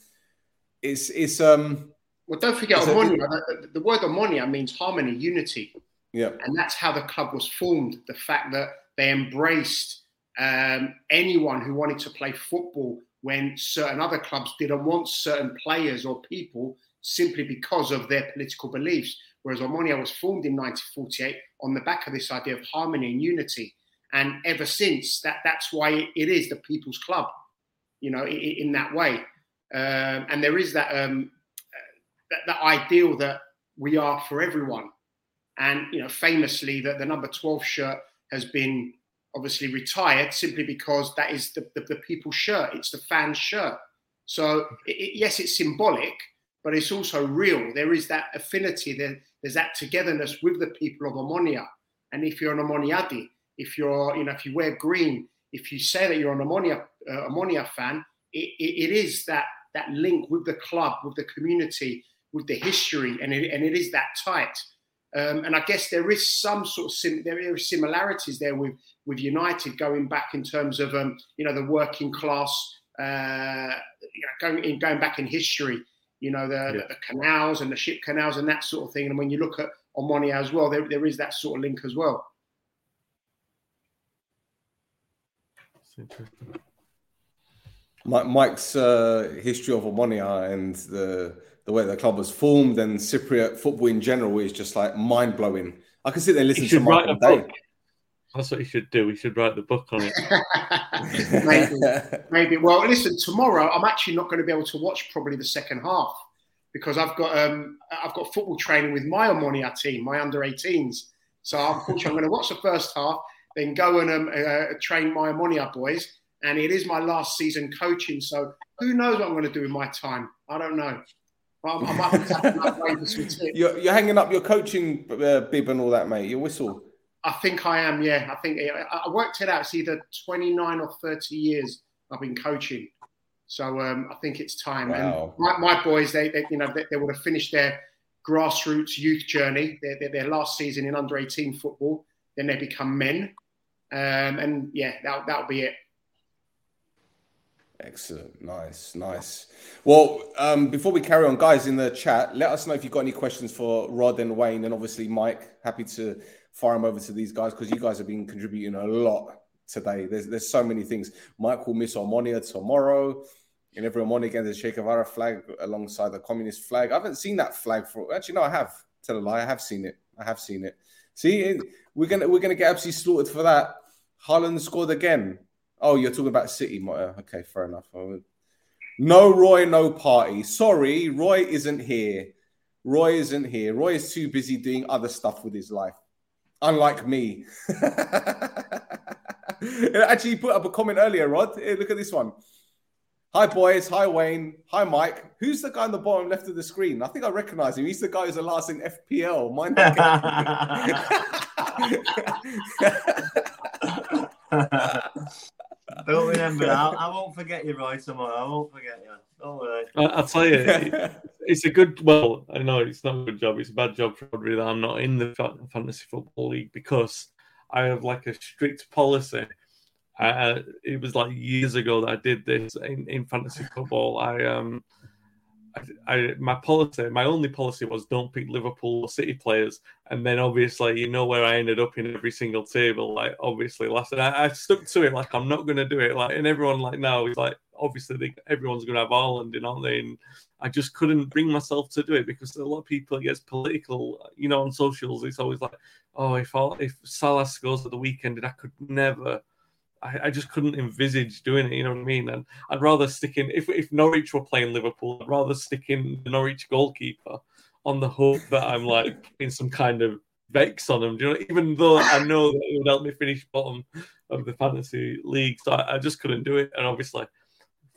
it's... it's um, well, don't forget, Omonia, a, the word Omonia means harmony, unity. Yeah. And that's how the club was formed, the fact that they embraced um, anyone who wanted to play football when certain other clubs didn't want certain players or people simply because of their political beliefs, whereas Omonia was formed in nineteen forty-eight on the back of this idea of harmony and unity. And ever since, that, that's why it is the people's club, you know, in, in that way. Um, and there is that, um, that that ideal that we are for everyone. And, you know, famously, that the number twelve shirt has been obviously retired simply because that is the, the, the people's shirt. It's the fans' shirt. So, it, it, yes, it's symbolic, but it's also real. There is that affinity. There, there's that togetherness with the people of Omonia. And if you're an Omoniadi, if you're, you know, if you wear green, if you say that you're an Omonia, uh, Omonia fan, it, it, it is that that link with the club, with the community, with the history, and it, and it is that tight. Um, and I guess there is some sort of sim- there are similarities there with with United going back in terms of um, you know, the working class, uh, you know, going in, going back in history, you know, the, yeah. the, the canals and the ship canals and that sort of thing. And when you look at Omonia as well, there there is that sort of link as well. Mike's uh, history of Omonia and the the way the club was formed and Cypriot football in general is just like mind blowing. I can sit there and listen to Mike all day. That's what he should do. He should write the book on it. maybe, maybe. Well, listen. Tomorrow, I'm actually not going to be able to watch probably the second half because I've got um I've got football training with my Omonia team, my under eighteens. So unfortunately, I'm going to watch the first half. Then go and um, uh, train my Omonia boys. And it is my last season coaching. So who knows what I'm going to do with my time? I don't know. I'm, I'm up to you're, you're hanging up your coaching uh, bib and all that, mate. Your whistle. I think I am, yeah. I think I, I worked it out. It's either twenty-nine or thirty years I've been coaching. So um, I think it's time. Wow. And my, my boys, they, they you know they, they would have finished their grassroots youth journey, their, their, their last season in under eighteen football. Then they become men, um, and yeah, that that'll be it. Excellent. Nice, nice. Well, um, before we carry on, guys, in the chat, let us know if you've got any questions for Rod and Wayne, and obviously Mike. Happy to fire them over to these guys because you guys have been contributing a lot today. There's there's so many things. Mike will miss Omonia tomorrow. And every Omonia again, there's Che Guevara flag alongside the communist flag. I haven't seen that flag for... Actually, no, I have. Tell a lie. I have seen it. I have seen it. See, we're going to we're gonna get absolutely slaughtered for that. Haaland scored again. Oh, you're talking about City. Okay, fair enough. No Roy, no party. Sorry, Roy isn't here. Roy isn't here. Roy is too busy doing other stuff with his life. Unlike me. Actually, you put up a comment earlier, Rod. Hey, look at this one. Hi, boys. Hi, Wayne. Hi, Mike. Who's the guy on the bottom left of the screen? I think I recognize him. He's the guy who's the last in F P L. Mind Don't remember that. I won't forget you, Roy, tomorrow. I won't forget you. Don't worry. I, I'll tell you, it, it's a good, well, I know it's not a good job. It's a bad job for Rodri that I'm not in the Fantasy Football League because I have like a strict policy. Uh, it was like years ago that I did this in, in Fantasy Football. I, um, I, I, my policy, my only policy was don't pick Liverpool or City players. And then obviously, you know where I ended up in every single table. Like obviously last, and I, I stuck to it. Like I'm not going to do it. Like and everyone like now is like obviously they, everyone's going to have Haaland, and aren't they? And I just couldn't bring myself to do it because a lot of people gets political. You know, on socials, it's always like, oh, if I, if Salah scores at the weekend, I could never. I, I just couldn't envisage doing it, you know what I mean? And I'd rather stick in, if if Norwich were playing Liverpool, I'd rather stick in the Norwich goalkeeper on the hope that I'm like in some kind of vex on them, do you know? Even though I know that it would help me finish bottom of the fantasy league. So I, I just couldn't do it. And obviously,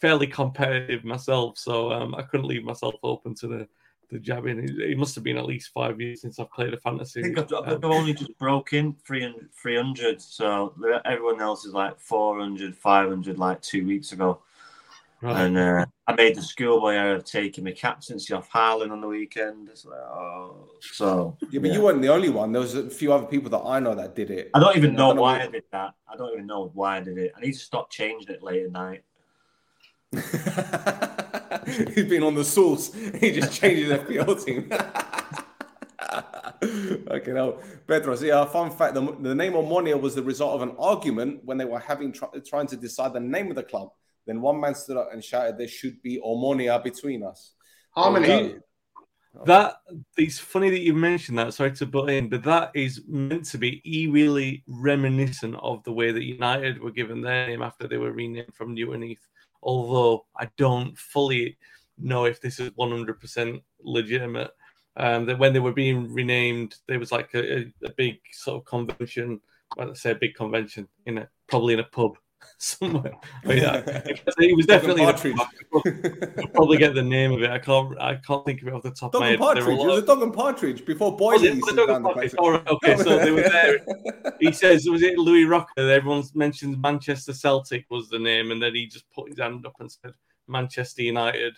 fairly competitive myself. So um, I couldn't leave myself open to the, the jabbing. It, it must have been at least five years since I've played a fantasy. I think I've, um, I've only just broken three hundred. So everyone else is like four hundred, five hundred, like two weeks ago. Right. And uh, I made the schoolboy error of taking my captaincy off Haaland on the weekend. It's like, oh, so yeah, but yeah. You weren't the only one. There was a few other people that I know that did it. I don't even know, I don't know why what... I did that. I don't even know why I did it. I need to stop changing it late at night. He's been on the sauce. He just changed his F P L team. Okay, now Pedro. See, uh, fun fact: the, the name Omonia was the result of an argument when they were having try, trying to decide the name of the club. Then one man stood up and shouted, "There should be Omonia between us." Harmony. Oh, that it's funny that you mentioned that. Sorry to butt in, but that is meant to be eerily reminiscent of the way that United were given their name after they were renamed from Newton Heath. Although I don't fully know if this is one hundred percent legitimate. Um, that when they were being renamed, there was like a, a big sort of convention. Well, let's say a big convention in a probably in a pub somewhere. But yeah, it was definitely. I'll probably get the name of it. I can't. I can't think of it off the top dog of my head. Dog and Partridge. It was of... a dog and Partridge before boys. Oh, used to down the All right, okay, so they were there. He says, "Was it Louis Rocker?" Everyone mentions Manchester Celtic was the name, and then he just put his hand up and said Manchester United.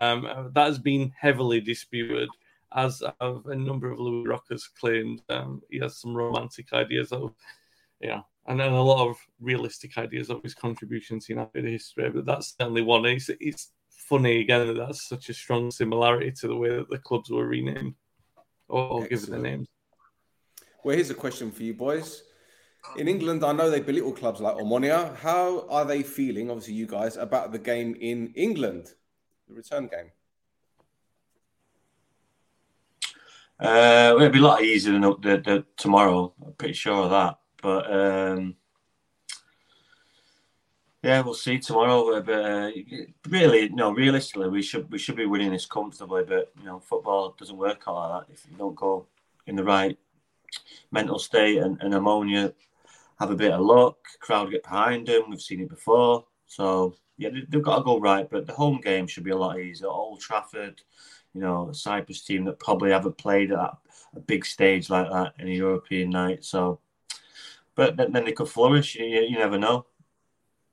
Um, that has been heavily disputed, as have a number of Louis Rockers claimed. Um, he has some romantic ideas of, yeah. And then a lot of realistic ideas of his contributions in United history, but that's certainly one. It's, it's funny again that that's such a strong similarity to the way that the clubs were renamed or given their names. Well, here's a question for you boys. In England, I know they belittle clubs like Omonia. How are they feeling, obviously, you guys, about the game in England, the return game? Uh, it'll be a lot easier than the, the, the tomorrow. I'm pretty sure of that. But, um, yeah, we'll see tomorrow. But uh, really, no, realistically, we should we should be winning this comfortably. But, you know, football doesn't work out like that. If you don't go in the right mental state and, and Omonia have a bit of luck, crowd get behind them. We've seen it before. So, yeah, they've got to go right. But the home game should be a lot easier. Old Trafford, you know, a Cyprus team that probably haven't played at a big stage like that in a European night. So... But then they could flourish. You, you never know.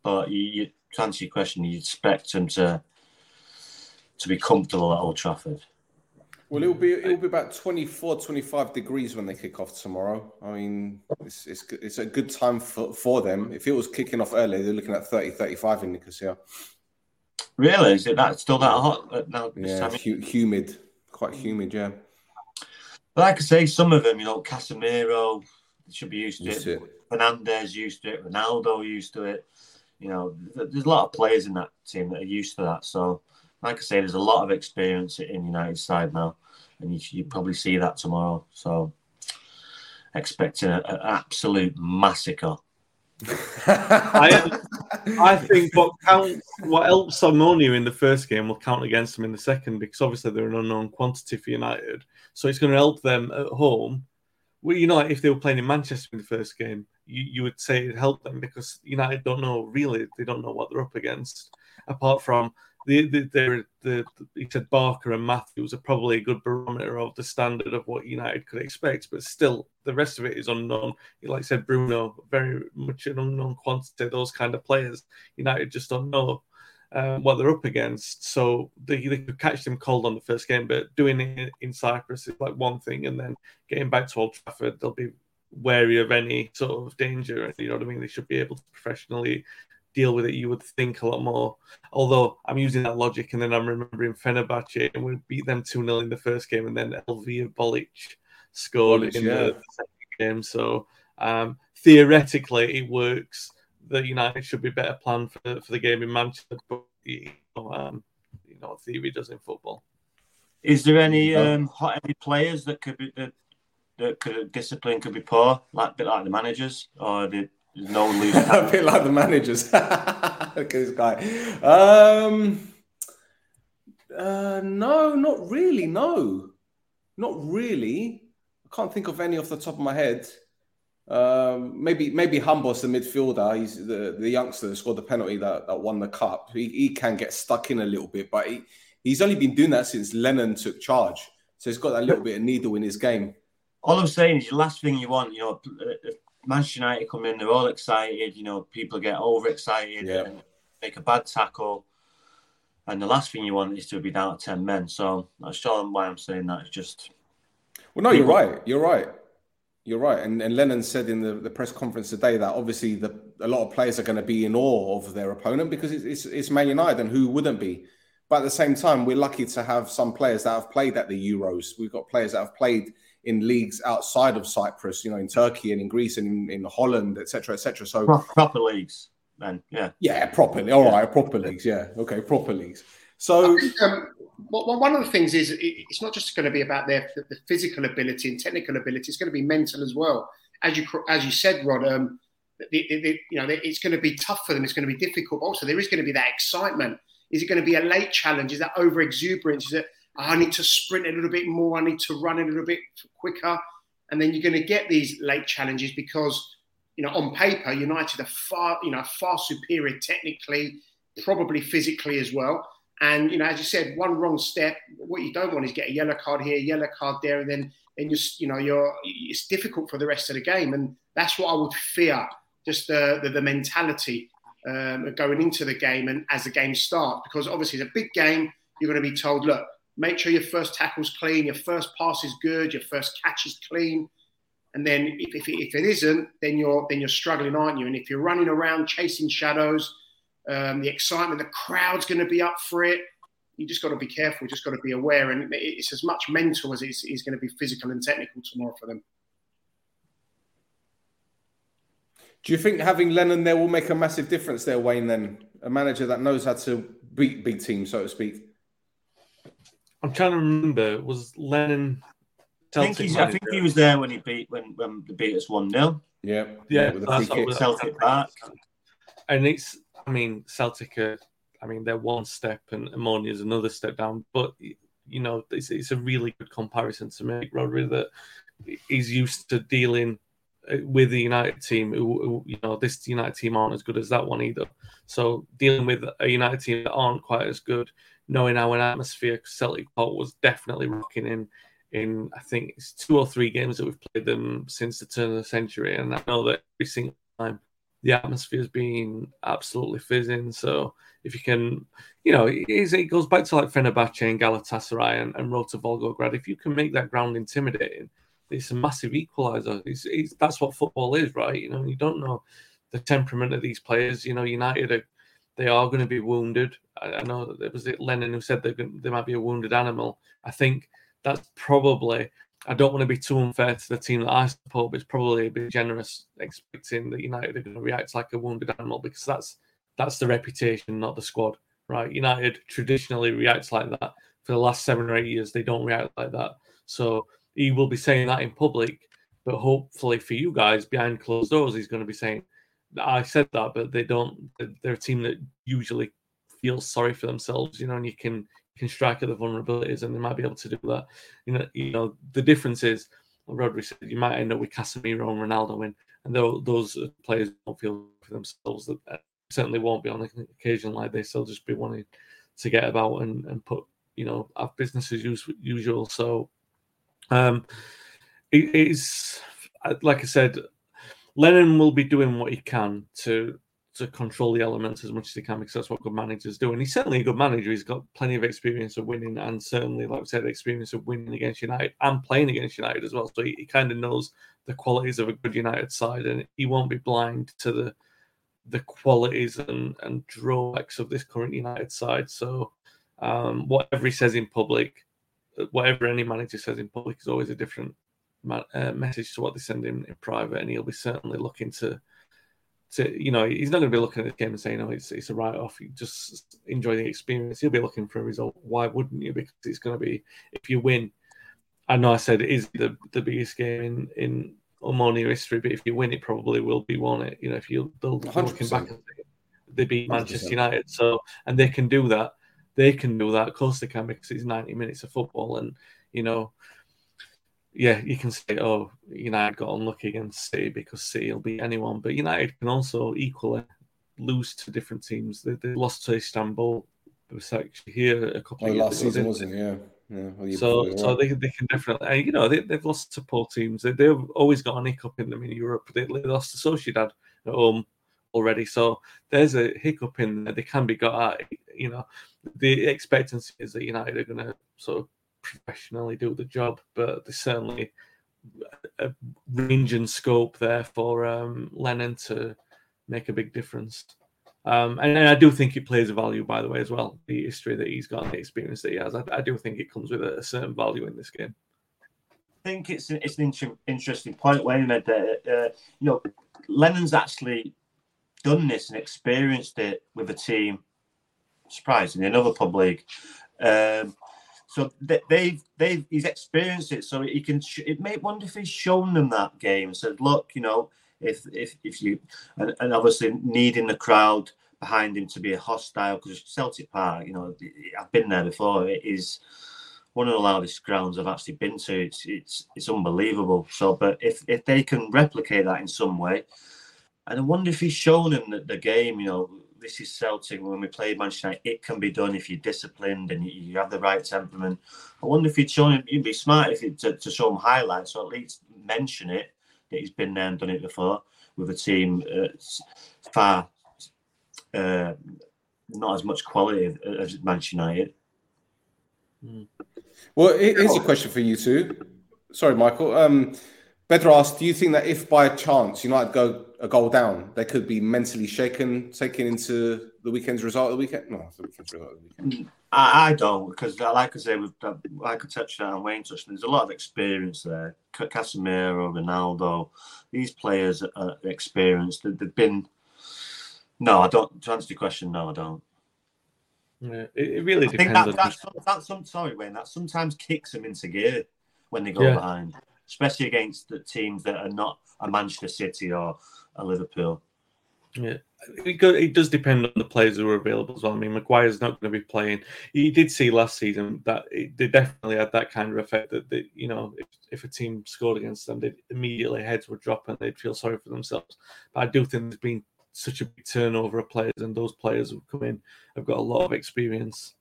But you, to answer your question, you'd expect him to to be comfortable at Old Trafford. Well, it'll be it'll be about twenty-four, twenty-five degrees when they kick off tomorrow. I mean, it's it's it's a good time for, for them. If it was kicking off early, they're looking at thirty, thirty-five in Nicosia. Really? Is it that still that hot now? Yeah, hu- humid, quite humid. Yeah. But like I say, some of them, you know, Casemiro should be used to used it. it. Fernandes used to it. Ronaldo used to it. You know, there's a lot of players in that team that are used to that. So, like I say, there's a lot of experience in United's side now, and you, you probably see that tomorrow. So, expecting an absolute massacre. I, I think what counts, what helps Omonia in the first game will count against them in the second, because obviously they're an unknown quantity for United. So it's going to help them at home. Well, you know, like if they were playing in Manchester in the first game, you, you would say it helped them, because United don't know really, they don't know what they're up against. Apart from the the the, the, the he said Barker and Matthews are probably a good barometer of the standard of what United could expect, but still the rest of it is unknown. Like I said, Bruno, very much an unknown quantity. Those kind of players, United just don't know um, what they're up against. So they, they could catch them cold on the first game, but doing it in Cyprus is like one thing, and then getting back to Old Trafford, they'll be wary of any sort of danger. You know what I mean? They should be able to professionally deal with it, you would think, a lot more. Although I'm using that logic, and then I'm remembering Fenerbahce, and we beat them two nil in the first game, and then Elvija Bolic scored Bolic, in yeah. the second game. So um, theoretically, it works. The United should be better planned for, for the game in Manchester, but you know, um, you know what theory does in football. Is there any um, hot-headed players that could be that, that could discipline could be poor, like a bit like the managers, or the No a bit like the managers. Look at this guy. Um, uh, no, not really. No, not really. I can't think of any off the top of my head. Um, maybe, maybe Humbos, the midfielder. He's the, the youngster that scored the penalty that, that won the cup. He, he can get stuck in a little bit, but he, he's only been doing that since Lennon took charge. So he's got that little bit of needle in his game. All I'm saying is, the last thing you want, you know. If, Manchester United come in, they're all excited, you know, people get overexcited yeah. and make a bad tackle. And the last thing you want is to be down to ten men. So that's why I'm saying that. It's just... Well, no, you're right. You're right. You're right. And and Lennon said in the, the press conference today that obviously the, a lot of players are going to be in awe of their opponent, because it's, it's, it's Man United, and who wouldn't be? But at the same time, we're lucky to have some players that have played at the Euros. We've got players that have played in leagues outside of Cyprus, you know, in Turkey and in Greece and in, in Holland, et cetera, et cetera. So proper leagues, then, yeah, yeah, properly. All right, yeah. proper leagues, yeah, okay, proper leagues. So, I think, um, well, one of the things is it's not just going to be about their the physical ability and technical ability; it's going to be mental as well. As you as you said, Rod, um, the, the, the, you know, it's going to be tough for them. It's going to be difficult. Also, there is going to be that excitement. Is it going to be a late challenge? Is that over exuberance? Is it? I need to sprint a little bit more. I need to run a little bit quicker. And then you're going to get these late challenges because, you know, on paper, United are far, you know, far superior technically, probably physically as well. And, you know, as you said, one wrong step, what you don't want is get a yellow card here, yellow card there. And then, and you're, you know, you're, it's difficult for the rest of the game. And that's what I would fear, just the, the, the mentality um, going into the game and as the game starts, because obviously it's a big game. You're going to be told, look, make sure your first tackle's clean, your first pass is good, your first catch is clean. And then if, if, if it isn't, then you're then you're struggling, aren't you? And if you're running around chasing shadows, um, the excitement, the crowd's going to be up for it. You just got to be careful, just got to be aware. And it's as much mental as it is going to be physical and technical tomorrow for them. Do you think having Lennon there will make a massive difference there, Wayne, then? A manager that knows how to beat big teams, so to speak. I'm trying to remember. Was Lennon? Celtic I think, he's, I think he was there when he beat when when they beat us one nil. Yeah, yeah. With that's a Celtic back. And it's, I mean, Celtic. Are, I mean, they're one step, and Omonia is another step down. But you know, it's it's a really good comparison to make, Rodri, that he's used to dealing with the United team. Who, who, you know, this United team aren't as good as that one either. So dealing with a United team that aren't quite as good. Knowing how an atmosphere Celtic Park was definitely rocking in, in I think it's two or three games that we've played them since the turn of the century, and I know that every single time the atmosphere has been absolutely fizzing. So if you can, you know, it, is, it goes back to like Fenerbahce and Galatasaray and, and Rotor Volgograd. If you can make that ground intimidating, it's a massive equaliser. It's, it's, that's what football is, right? You know, you don't know the temperament of these players. You know, United, are, they are going to be wounded. I, I know that it was Lennon who said they they might be a wounded animal. I think that's probably... I don't want to be too unfair to the team that I support, but it's probably a bit generous expecting that United are going to react like a wounded animal, because that's that's the reputation, not the squad, right? United traditionally reacts like that. For the last seven or eight years, they don't react like that. So he will be saying that in public, but hopefully for you guys, behind closed doors, he's going to be saying, I said that, but they don't. They're a team that usually feels sorry for themselves, you know, and you can... can strike at the vulnerabilities, and they might be able to do that. You know, you know the difference is, well, Rodri said, you might end up with Casemiro and Ronaldo in, and those players don't feel for themselves. That certainly won't be on an occasion like this. They'll just be wanting to get about and, and put, you know, have business as usual. So, um, it is like I said, Lennon will be doing what he can to. to control the elements as much as he can, because that's what good managers do. And he's certainly a good manager. He's got plenty of experience of winning, and certainly, like I said, experience of winning against United and playing against United as well. So he, he kind of knows the qualities of a good United side, and he won't be blind to the the qualities and, and drawbacks of this current United side. So um, whatever he says in public, whatever any manager says in public is always a different ma- uh, message to what they send him in private. And he'll be certainly looking to To, you know, he's not going to be looking at the game and saying, "No, it's it's a write-off. You just enjoy the experience." He'll be looking for a result. Why wouldn't you? Because it's going to be, if you win, I know I said it is the, the biggest game in in Omonia history, but if you win, it probably will be won. It, you know, if you they'll be looking back, and they beat Manchester one hundred percent United, so and they can do that. They can do that. Of course, they can, because it's ninety minutes of football, and you know. Yeah, you can say, oh, United got unlucky against City because City will beat anyone. But United can also equally lose to different teams. They, they lost to Istanbul. It was actually here a couple oh, of years last ago. Last season, wasn't it? Yeah. yeah. Well, so so they, they can definitely, you know, they, they've lost to poor teams. They, they've always got an hiccup in them in Europe. They, they lost to Sociedad at home already. So there's a hiccup in there. They can be got at, you know. The expectancy is that United are going to sort of professionally do the job, but there's certainly a range and scope there for um, Lennon to make a big difference. Um, and, and I do think it plays a value, by the way, as well. The history that he's got, the experience that he has, I, I do think it comes with a, a certain value in this game. I think it's an, it's an inter- interesting point Wayne made there. Uh, you know, Lennon's actually done this and experienced it with a team, surprisingly, another pub league. Um, So they've they've he's experienced it. So he can. It may wonder if he's shown them that game and said, "Look, you know, if if if you and, and obviously needing the crowd behind him to be hostile, because Celtic Park, you know, I've been there before. It is one of the loudest grounds I've actually been to. It's it's it's unbelievable. So, but if if they can replicate that in some way, and I wonder if he's shown them that the game, you know." This is Celtic. When we played Manchester United, it can be done if you're disciplined and you have the right temperament. I wonder if he'd shown him, you'd be smart if it, to, to show him highlights or at least mention it, that he's been there and done it before with a team uh, far uh, not as much quality as Manchester United. Well, here's a question for you two. Sorry, Michael. Um, Bedra asked, do you think that if by chance United go a goal down, they could be mentally shaken, taken into the weekend's result of the weekend? No, the weekend's result of the weekend. I, I don't, because like I say, we've, like I touched on, Wayne touched on, there's a lot of experience there. Casemiro, Ronaldo, these players are experienced. They've been... No, I don't. To answer your question, no, I don't. Yeah, it, it really I depends. I think that, that's, that's, that's, sorry, Wayne, that sometimes kicks them into gear when they go yeah. behind, especially against the teams that are not a Manchester City or a Liverpool. Yeah, it does depend on the players who are available as well. I mean, Maguire's not going to be playing. You did see last season that it, they definitely had that kind of effect that, they, you know, if, if a team scored against them, they'd immediately heads would drop and they'd feel sorry for themselves. But I do think there's been such a big turnover of players, and those players who've come in have got a lot of experience.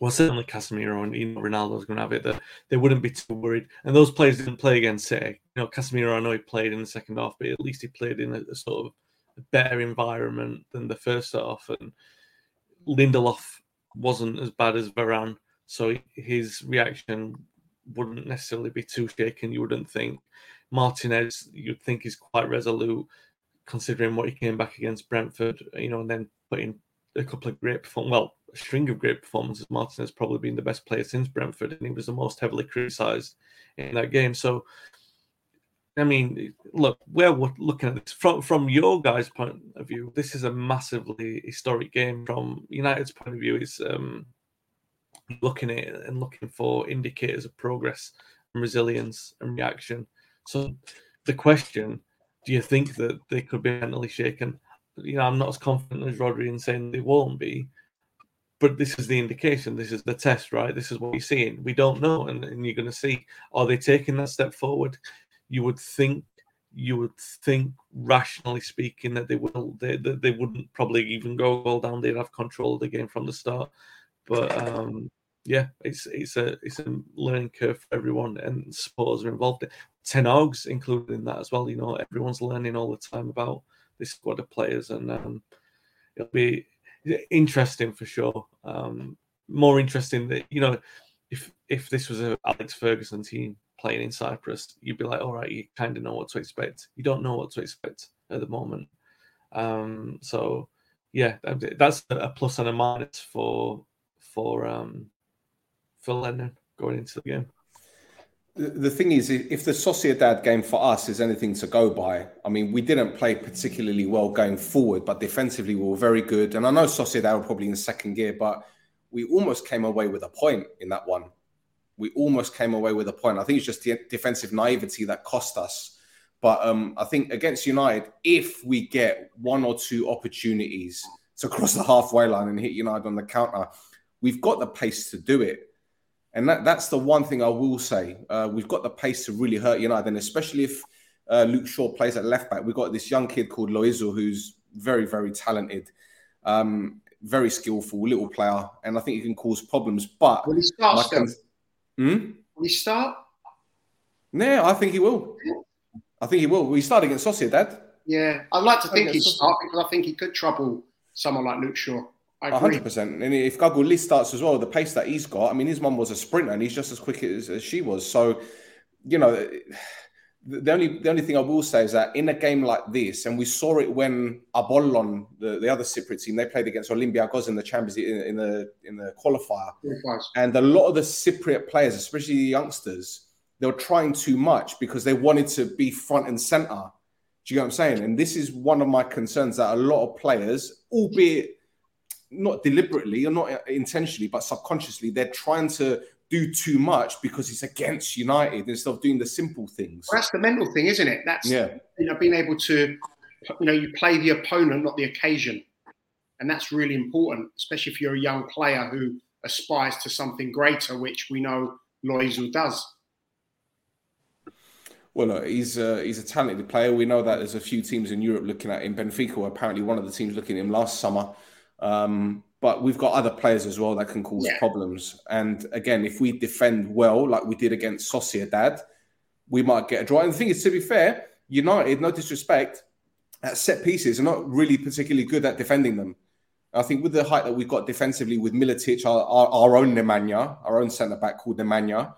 Well, certainly Casemiro and you know, Ronaldo's going to have it, that they wouldn't be too worried. And those players didn't play against City. You know, Casemiro, I know he played in the second half, but at least he played in a, a sort of better environment than the first half, and Lindelof wasn't as bad as Varane, so his reaction wouldn't necessarily be too shaken, you wouldn't think. Martinez, you'd think he's quite resolute, considering what he came back against Brentford, you know, and then putting a couple of great performances, well, a string of great performances. Martinez probably been the best player since Brentford, and he was the most heavily criticised in that game. So, I mean, look, we're looking at this from, from your guys' point of view. This is a massively historic game. From United's point of view, it's um, looking at it and looking for indicators of progress and resilience and reaction. So the question, do you think that they could be mentally shaken? You know, I'm not as confident as Rodri in saying they won't be, but this is the indication. This is the test, right? This is what you're seeing. We don't know, and, and you're going to see. Are they taking that step forward? You would think, you would think, rationally speaking, that they will. They that they wouldn't probably even go all down. They'd have control of the game from the start. But um, yeah, it's it's a it's a learning curve for everyone, and supporters are involved. Ten Hag's included in that as well. You know, everyone's learning all the time about this squad of players, and um, it'll be interesting for sure. Um, more interesting that, you know, if if this was a Alex Ferguson team playing in Cyprus, you'd be like, all right, you kind of know what to expect. You don't know what to expect at the moment. Um, so yeah, that's a plus and a minus for for um, for Lennon going into the game. The thing is, if the Sociedad game for us is anything to go by, I mean, we didn't play particularly well going forward, but defensively we were very good. And I know Sociedad were probably in second gear, but we almost came away with a point in that one. We almost came away with a point. I think it's just the defensive naivety that cost us. But um, I think against United, if we get one or two opportunities to cross the halfway line and hit United on the counter, we've got the pace to do it. And that, that's the one thing I will say. Uh, we've got the pace to really hurt United, and especially if uh, Luke Shaw plays at left-back. We've got this young kid called Loizou, who's very, very talented, um, very skillful, little player, and I think he can cause problems. But will he start, like, Steph? Hmm? Will he start? No, I think he will. I think he will. Will he start against Sociedad? Yeah, I'd like to think he'd start, because I think he could trouble someone like Luke Shaw. one hundred percent. And if Gagoulis starts as well, the pace that he's got, I mean, his mum was a sprinter and he's just as quick as, as she was. So, you know, the only the only thing I will say is that in a game like this, and we saw it when Apollon, the, the other Cypriot team, they played against Olympiacos in the Champions League, in, in, the, in the qualifier. Yes. And a lot of the Cypriot players, especially the youngsters, they were trying too much because they wanted to be front and centre. Do you know what I'm saying? And this is one of my concerns, that a lot of players, albeit not deliberately or not intentionally, but subconsciously, they're trying to do too much because it's against United instead of doing the simple things. Well, that's the mental thing, isn't it? That's, yeah. You know, being able to, you know, you play the opponent, not the occasion. And that's really important, especially if you're a young player who aspires to something greater, which we know Loizou does. Well, look, he's a, he's a talented player. We know that there's a few teams in Europe looking at him. Benfica, apparently one of the teams looking at him last summer. Um, but we've got other players as well that can cause yeah. problems. And again, if we defend well, like we did against Sociedad, we might get a draw. And the thing is, to be fair, United, no disrespect, at set pieces are not really particularly good at defending them. I think with the height that we've got defensively with Miletic, our, our, our own Nemanja, our own centre-back called Nemanja,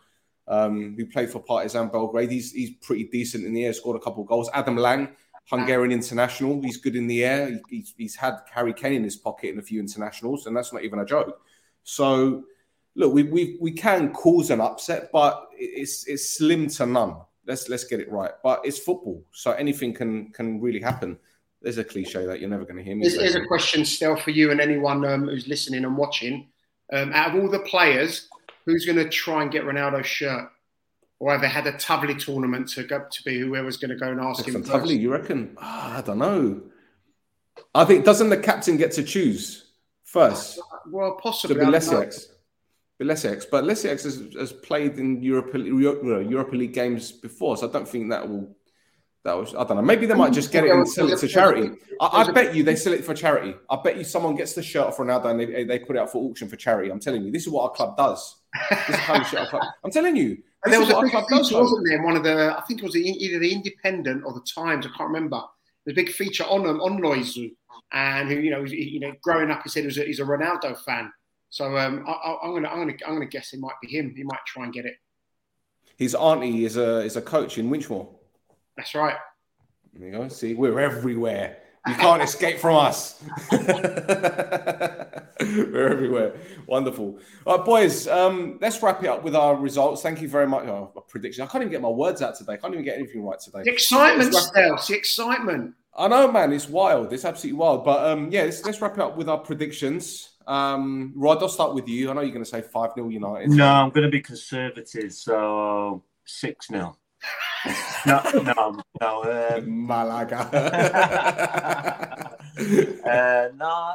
um, who played for Partizan Belgrade, he's, he's pretty decent in the air, scored a couple of goals. Adam Lang, Hungarian international, he's good in the air. He, he's, he's had Harry Kane in his pocket in a few internationals, and that's not even a joke. So, look, we we we can cause an upset, but it's it's slim to none. Let's let's get it right. But it's football, so anything can can really happen. There's a cliche that you're never going to hear me say. Here's a question still for you and anyone um, who's listening and watching. Um, out of all the players, who's going to try and get Ronaldo's shirt? Or have they had a Tavli tournament to go to be whoever's going to go and ask him? Tavli, you reckon? Oh, I don't know. I think, doesn't the captain get to choose first? Well, possibly. So be Lessecs. Be Lessecs. But Lessecs has, has played in Europa, Europa League games before, so I don't think that will... That was, I don't know. Maybe they might just get it and sell it to charity. I, I bet you they sell it for charity. I bet you someone gets the shirt off Ronaldo and they, they put it out for auction for charity. I'm telling you, this is what our club does. This is how the shirt our club... I'm telling you. And there was a big feature, wasn't there? One of the, I think it was the, either the Independent or the Times, I can't remember. the big feature on him, on Loizou, and who, you know, he, you know, growing up, he said he was a, he's a Ronaldo fan. So um, I, I'm gonna, I'm gonna, I'm gonna guess it might be him. He might try and get it. His auntie is a is a coach in Winchmore. That's right. There you go. See, we're everywhere. You can't escape from us. We're everywhere. Wonderful. All right, boys, um, let's wrap it up with our results. Thank you very much. Oh, my prediction. I can't even get my words out today. I can't even get anything right today. The excitement, Stelz. The excitement. I know, man. It's wild. It's absolutely wild. But, um, yeah, let's, let's wrap it up with our predictions. Um, Rod, I'll start with you. I know you're going to say five nil United. No, I'm going to be conservative, so six nil. no, no, no. Um, Malaga. uh, no,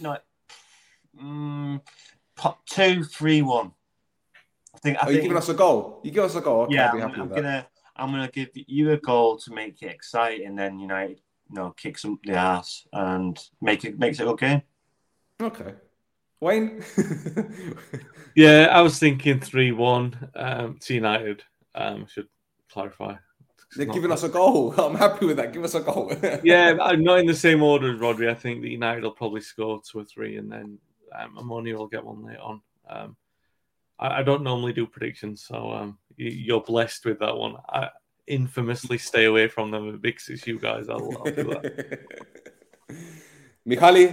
no. Mm, pop two, three, one. I think. I Are think, you giving us a goal? You give us a goal. Okay, yeah, I'll be happy I'm, with I'm that. gonna. I'm gonna give you a goal to make it exciting. Then United, you know, kicks up the ass and make it makes it okay. Okay, Wayne. Yeah, I was thinking three one um, to United. Um, should. Clarify. It's They're giving us a goal. I'm happy with that. Give us a goal. Yeah, I'm not in the same order as Rodri. I think that United will probably score two or three, and then um, Omonia will get one later on. Um, I, I don't normally do predictions, so um, you, you're blessed with that one. I infamously stay away from them. Because it's you guys. I'll, I'll do that. Michali?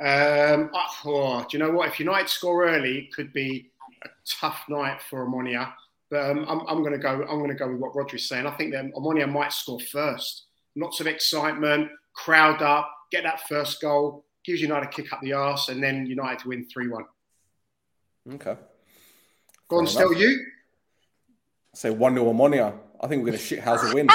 Um, oh, do you know what? If United score early, it could be a tough night for Omonia. But um, I'm, I'm going to go. I'm going to go with what Rodri's saying. I think that Omonia might score first. Lots of excitement, crowd up, get that first goal, gives United a kick up the arse, and then United win three one. Okay. Go on, Stel, you. I say one nil Omonia. I think we're going to shithouse a win.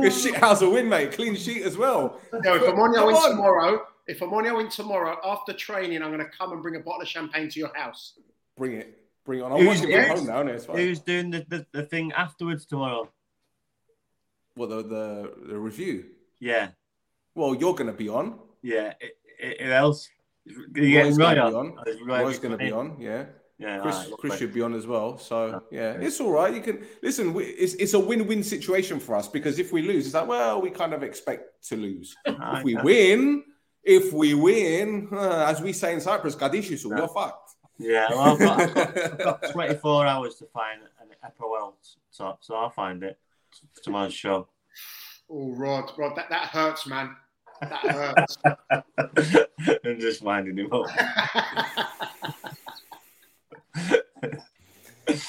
We're shithouse a win, mate. Clean sheet as well. No, if Omonia wins tomorrow. If Omonia win tomorrow, after training, I'm going to come and bring a bottle of champagne to your house. Bring it. Bring it on. I'm watching it home now. No, it's fine. Who's doing the, the, the thing afterwards tomorrow? What, the, the, the review? Yeah. Well, you're going to be on. Yeah. It, it, who else? Roy's right going to be on. Roy's going to be on, yeah. Yeah, Chris, right, Chris should be on as well. So yeah, it's all right. You can listen. We, it's it's a win-win situation for us because if we lose, it's like well, we kind of expect to lose. If we win, if we win, uh, as we say in Cyprus, Kadishisu, yeah. We're fucked. Yeah, well, I've got, I've got, I've got twenty-four hours to find an APOEL top, so I'll find it for tomorrow's show. Oh, Rod, Rod, that, that hurts, man. That hurts. I'm just winding him up.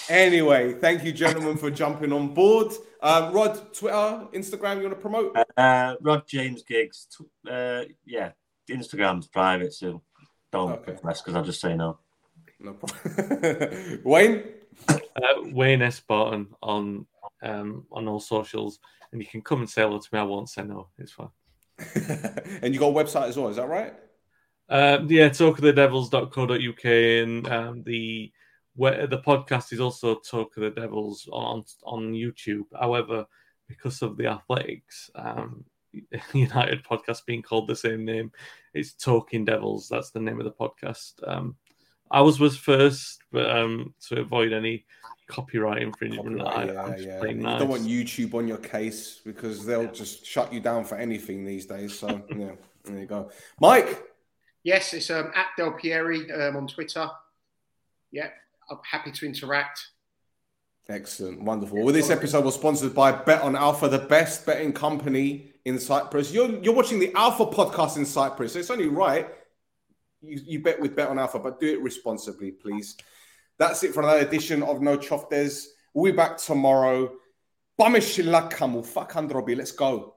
Anyway, thank you, gentlemen, for jumping on board. Um, Rod, Twitter, Instagram, you want to promote? Uh, Rod James Giggs. Tw- uh, yeah, Instagram's private, so don't okay. press because I'll just say no. No problem. Wayne? Uh, Wayne S. Barton on um, on all socials. And you can come and say hello to me. I won't say no. It's fine. And you got a website as well, is that right? Uh, yeah, talk of the devils dot co dot uk and um, the... Where the podcast is also Talk of the Devils on on YouTube. However, because of the athletics, um, United podcast being called the same name, it's Talking Devils. That's the name of the podcast. Um, ours was first, but um, to avoid any copyright infringement, copyright, yeah, I'm just yeah. playing nice. You don't want YouTube on your case because they'll yeah. just shut you down for anything these days. So yeah, there you go, Mike. Yes, it's um, at Del Pieri um, on Twitter. Yeah. I'm happy to interact. Excellent. Wonderful. Well, this episode was sponsored by Bet on Alpha, the best betting company in Cyprus. You're, you're watching the Alpha podcast in Cyprus. So it's only right you, you bet with Bet on Alpha, but do it responsibly, please. That's it for another edition of No Choftes. We'll be back tomorrow. Let's go.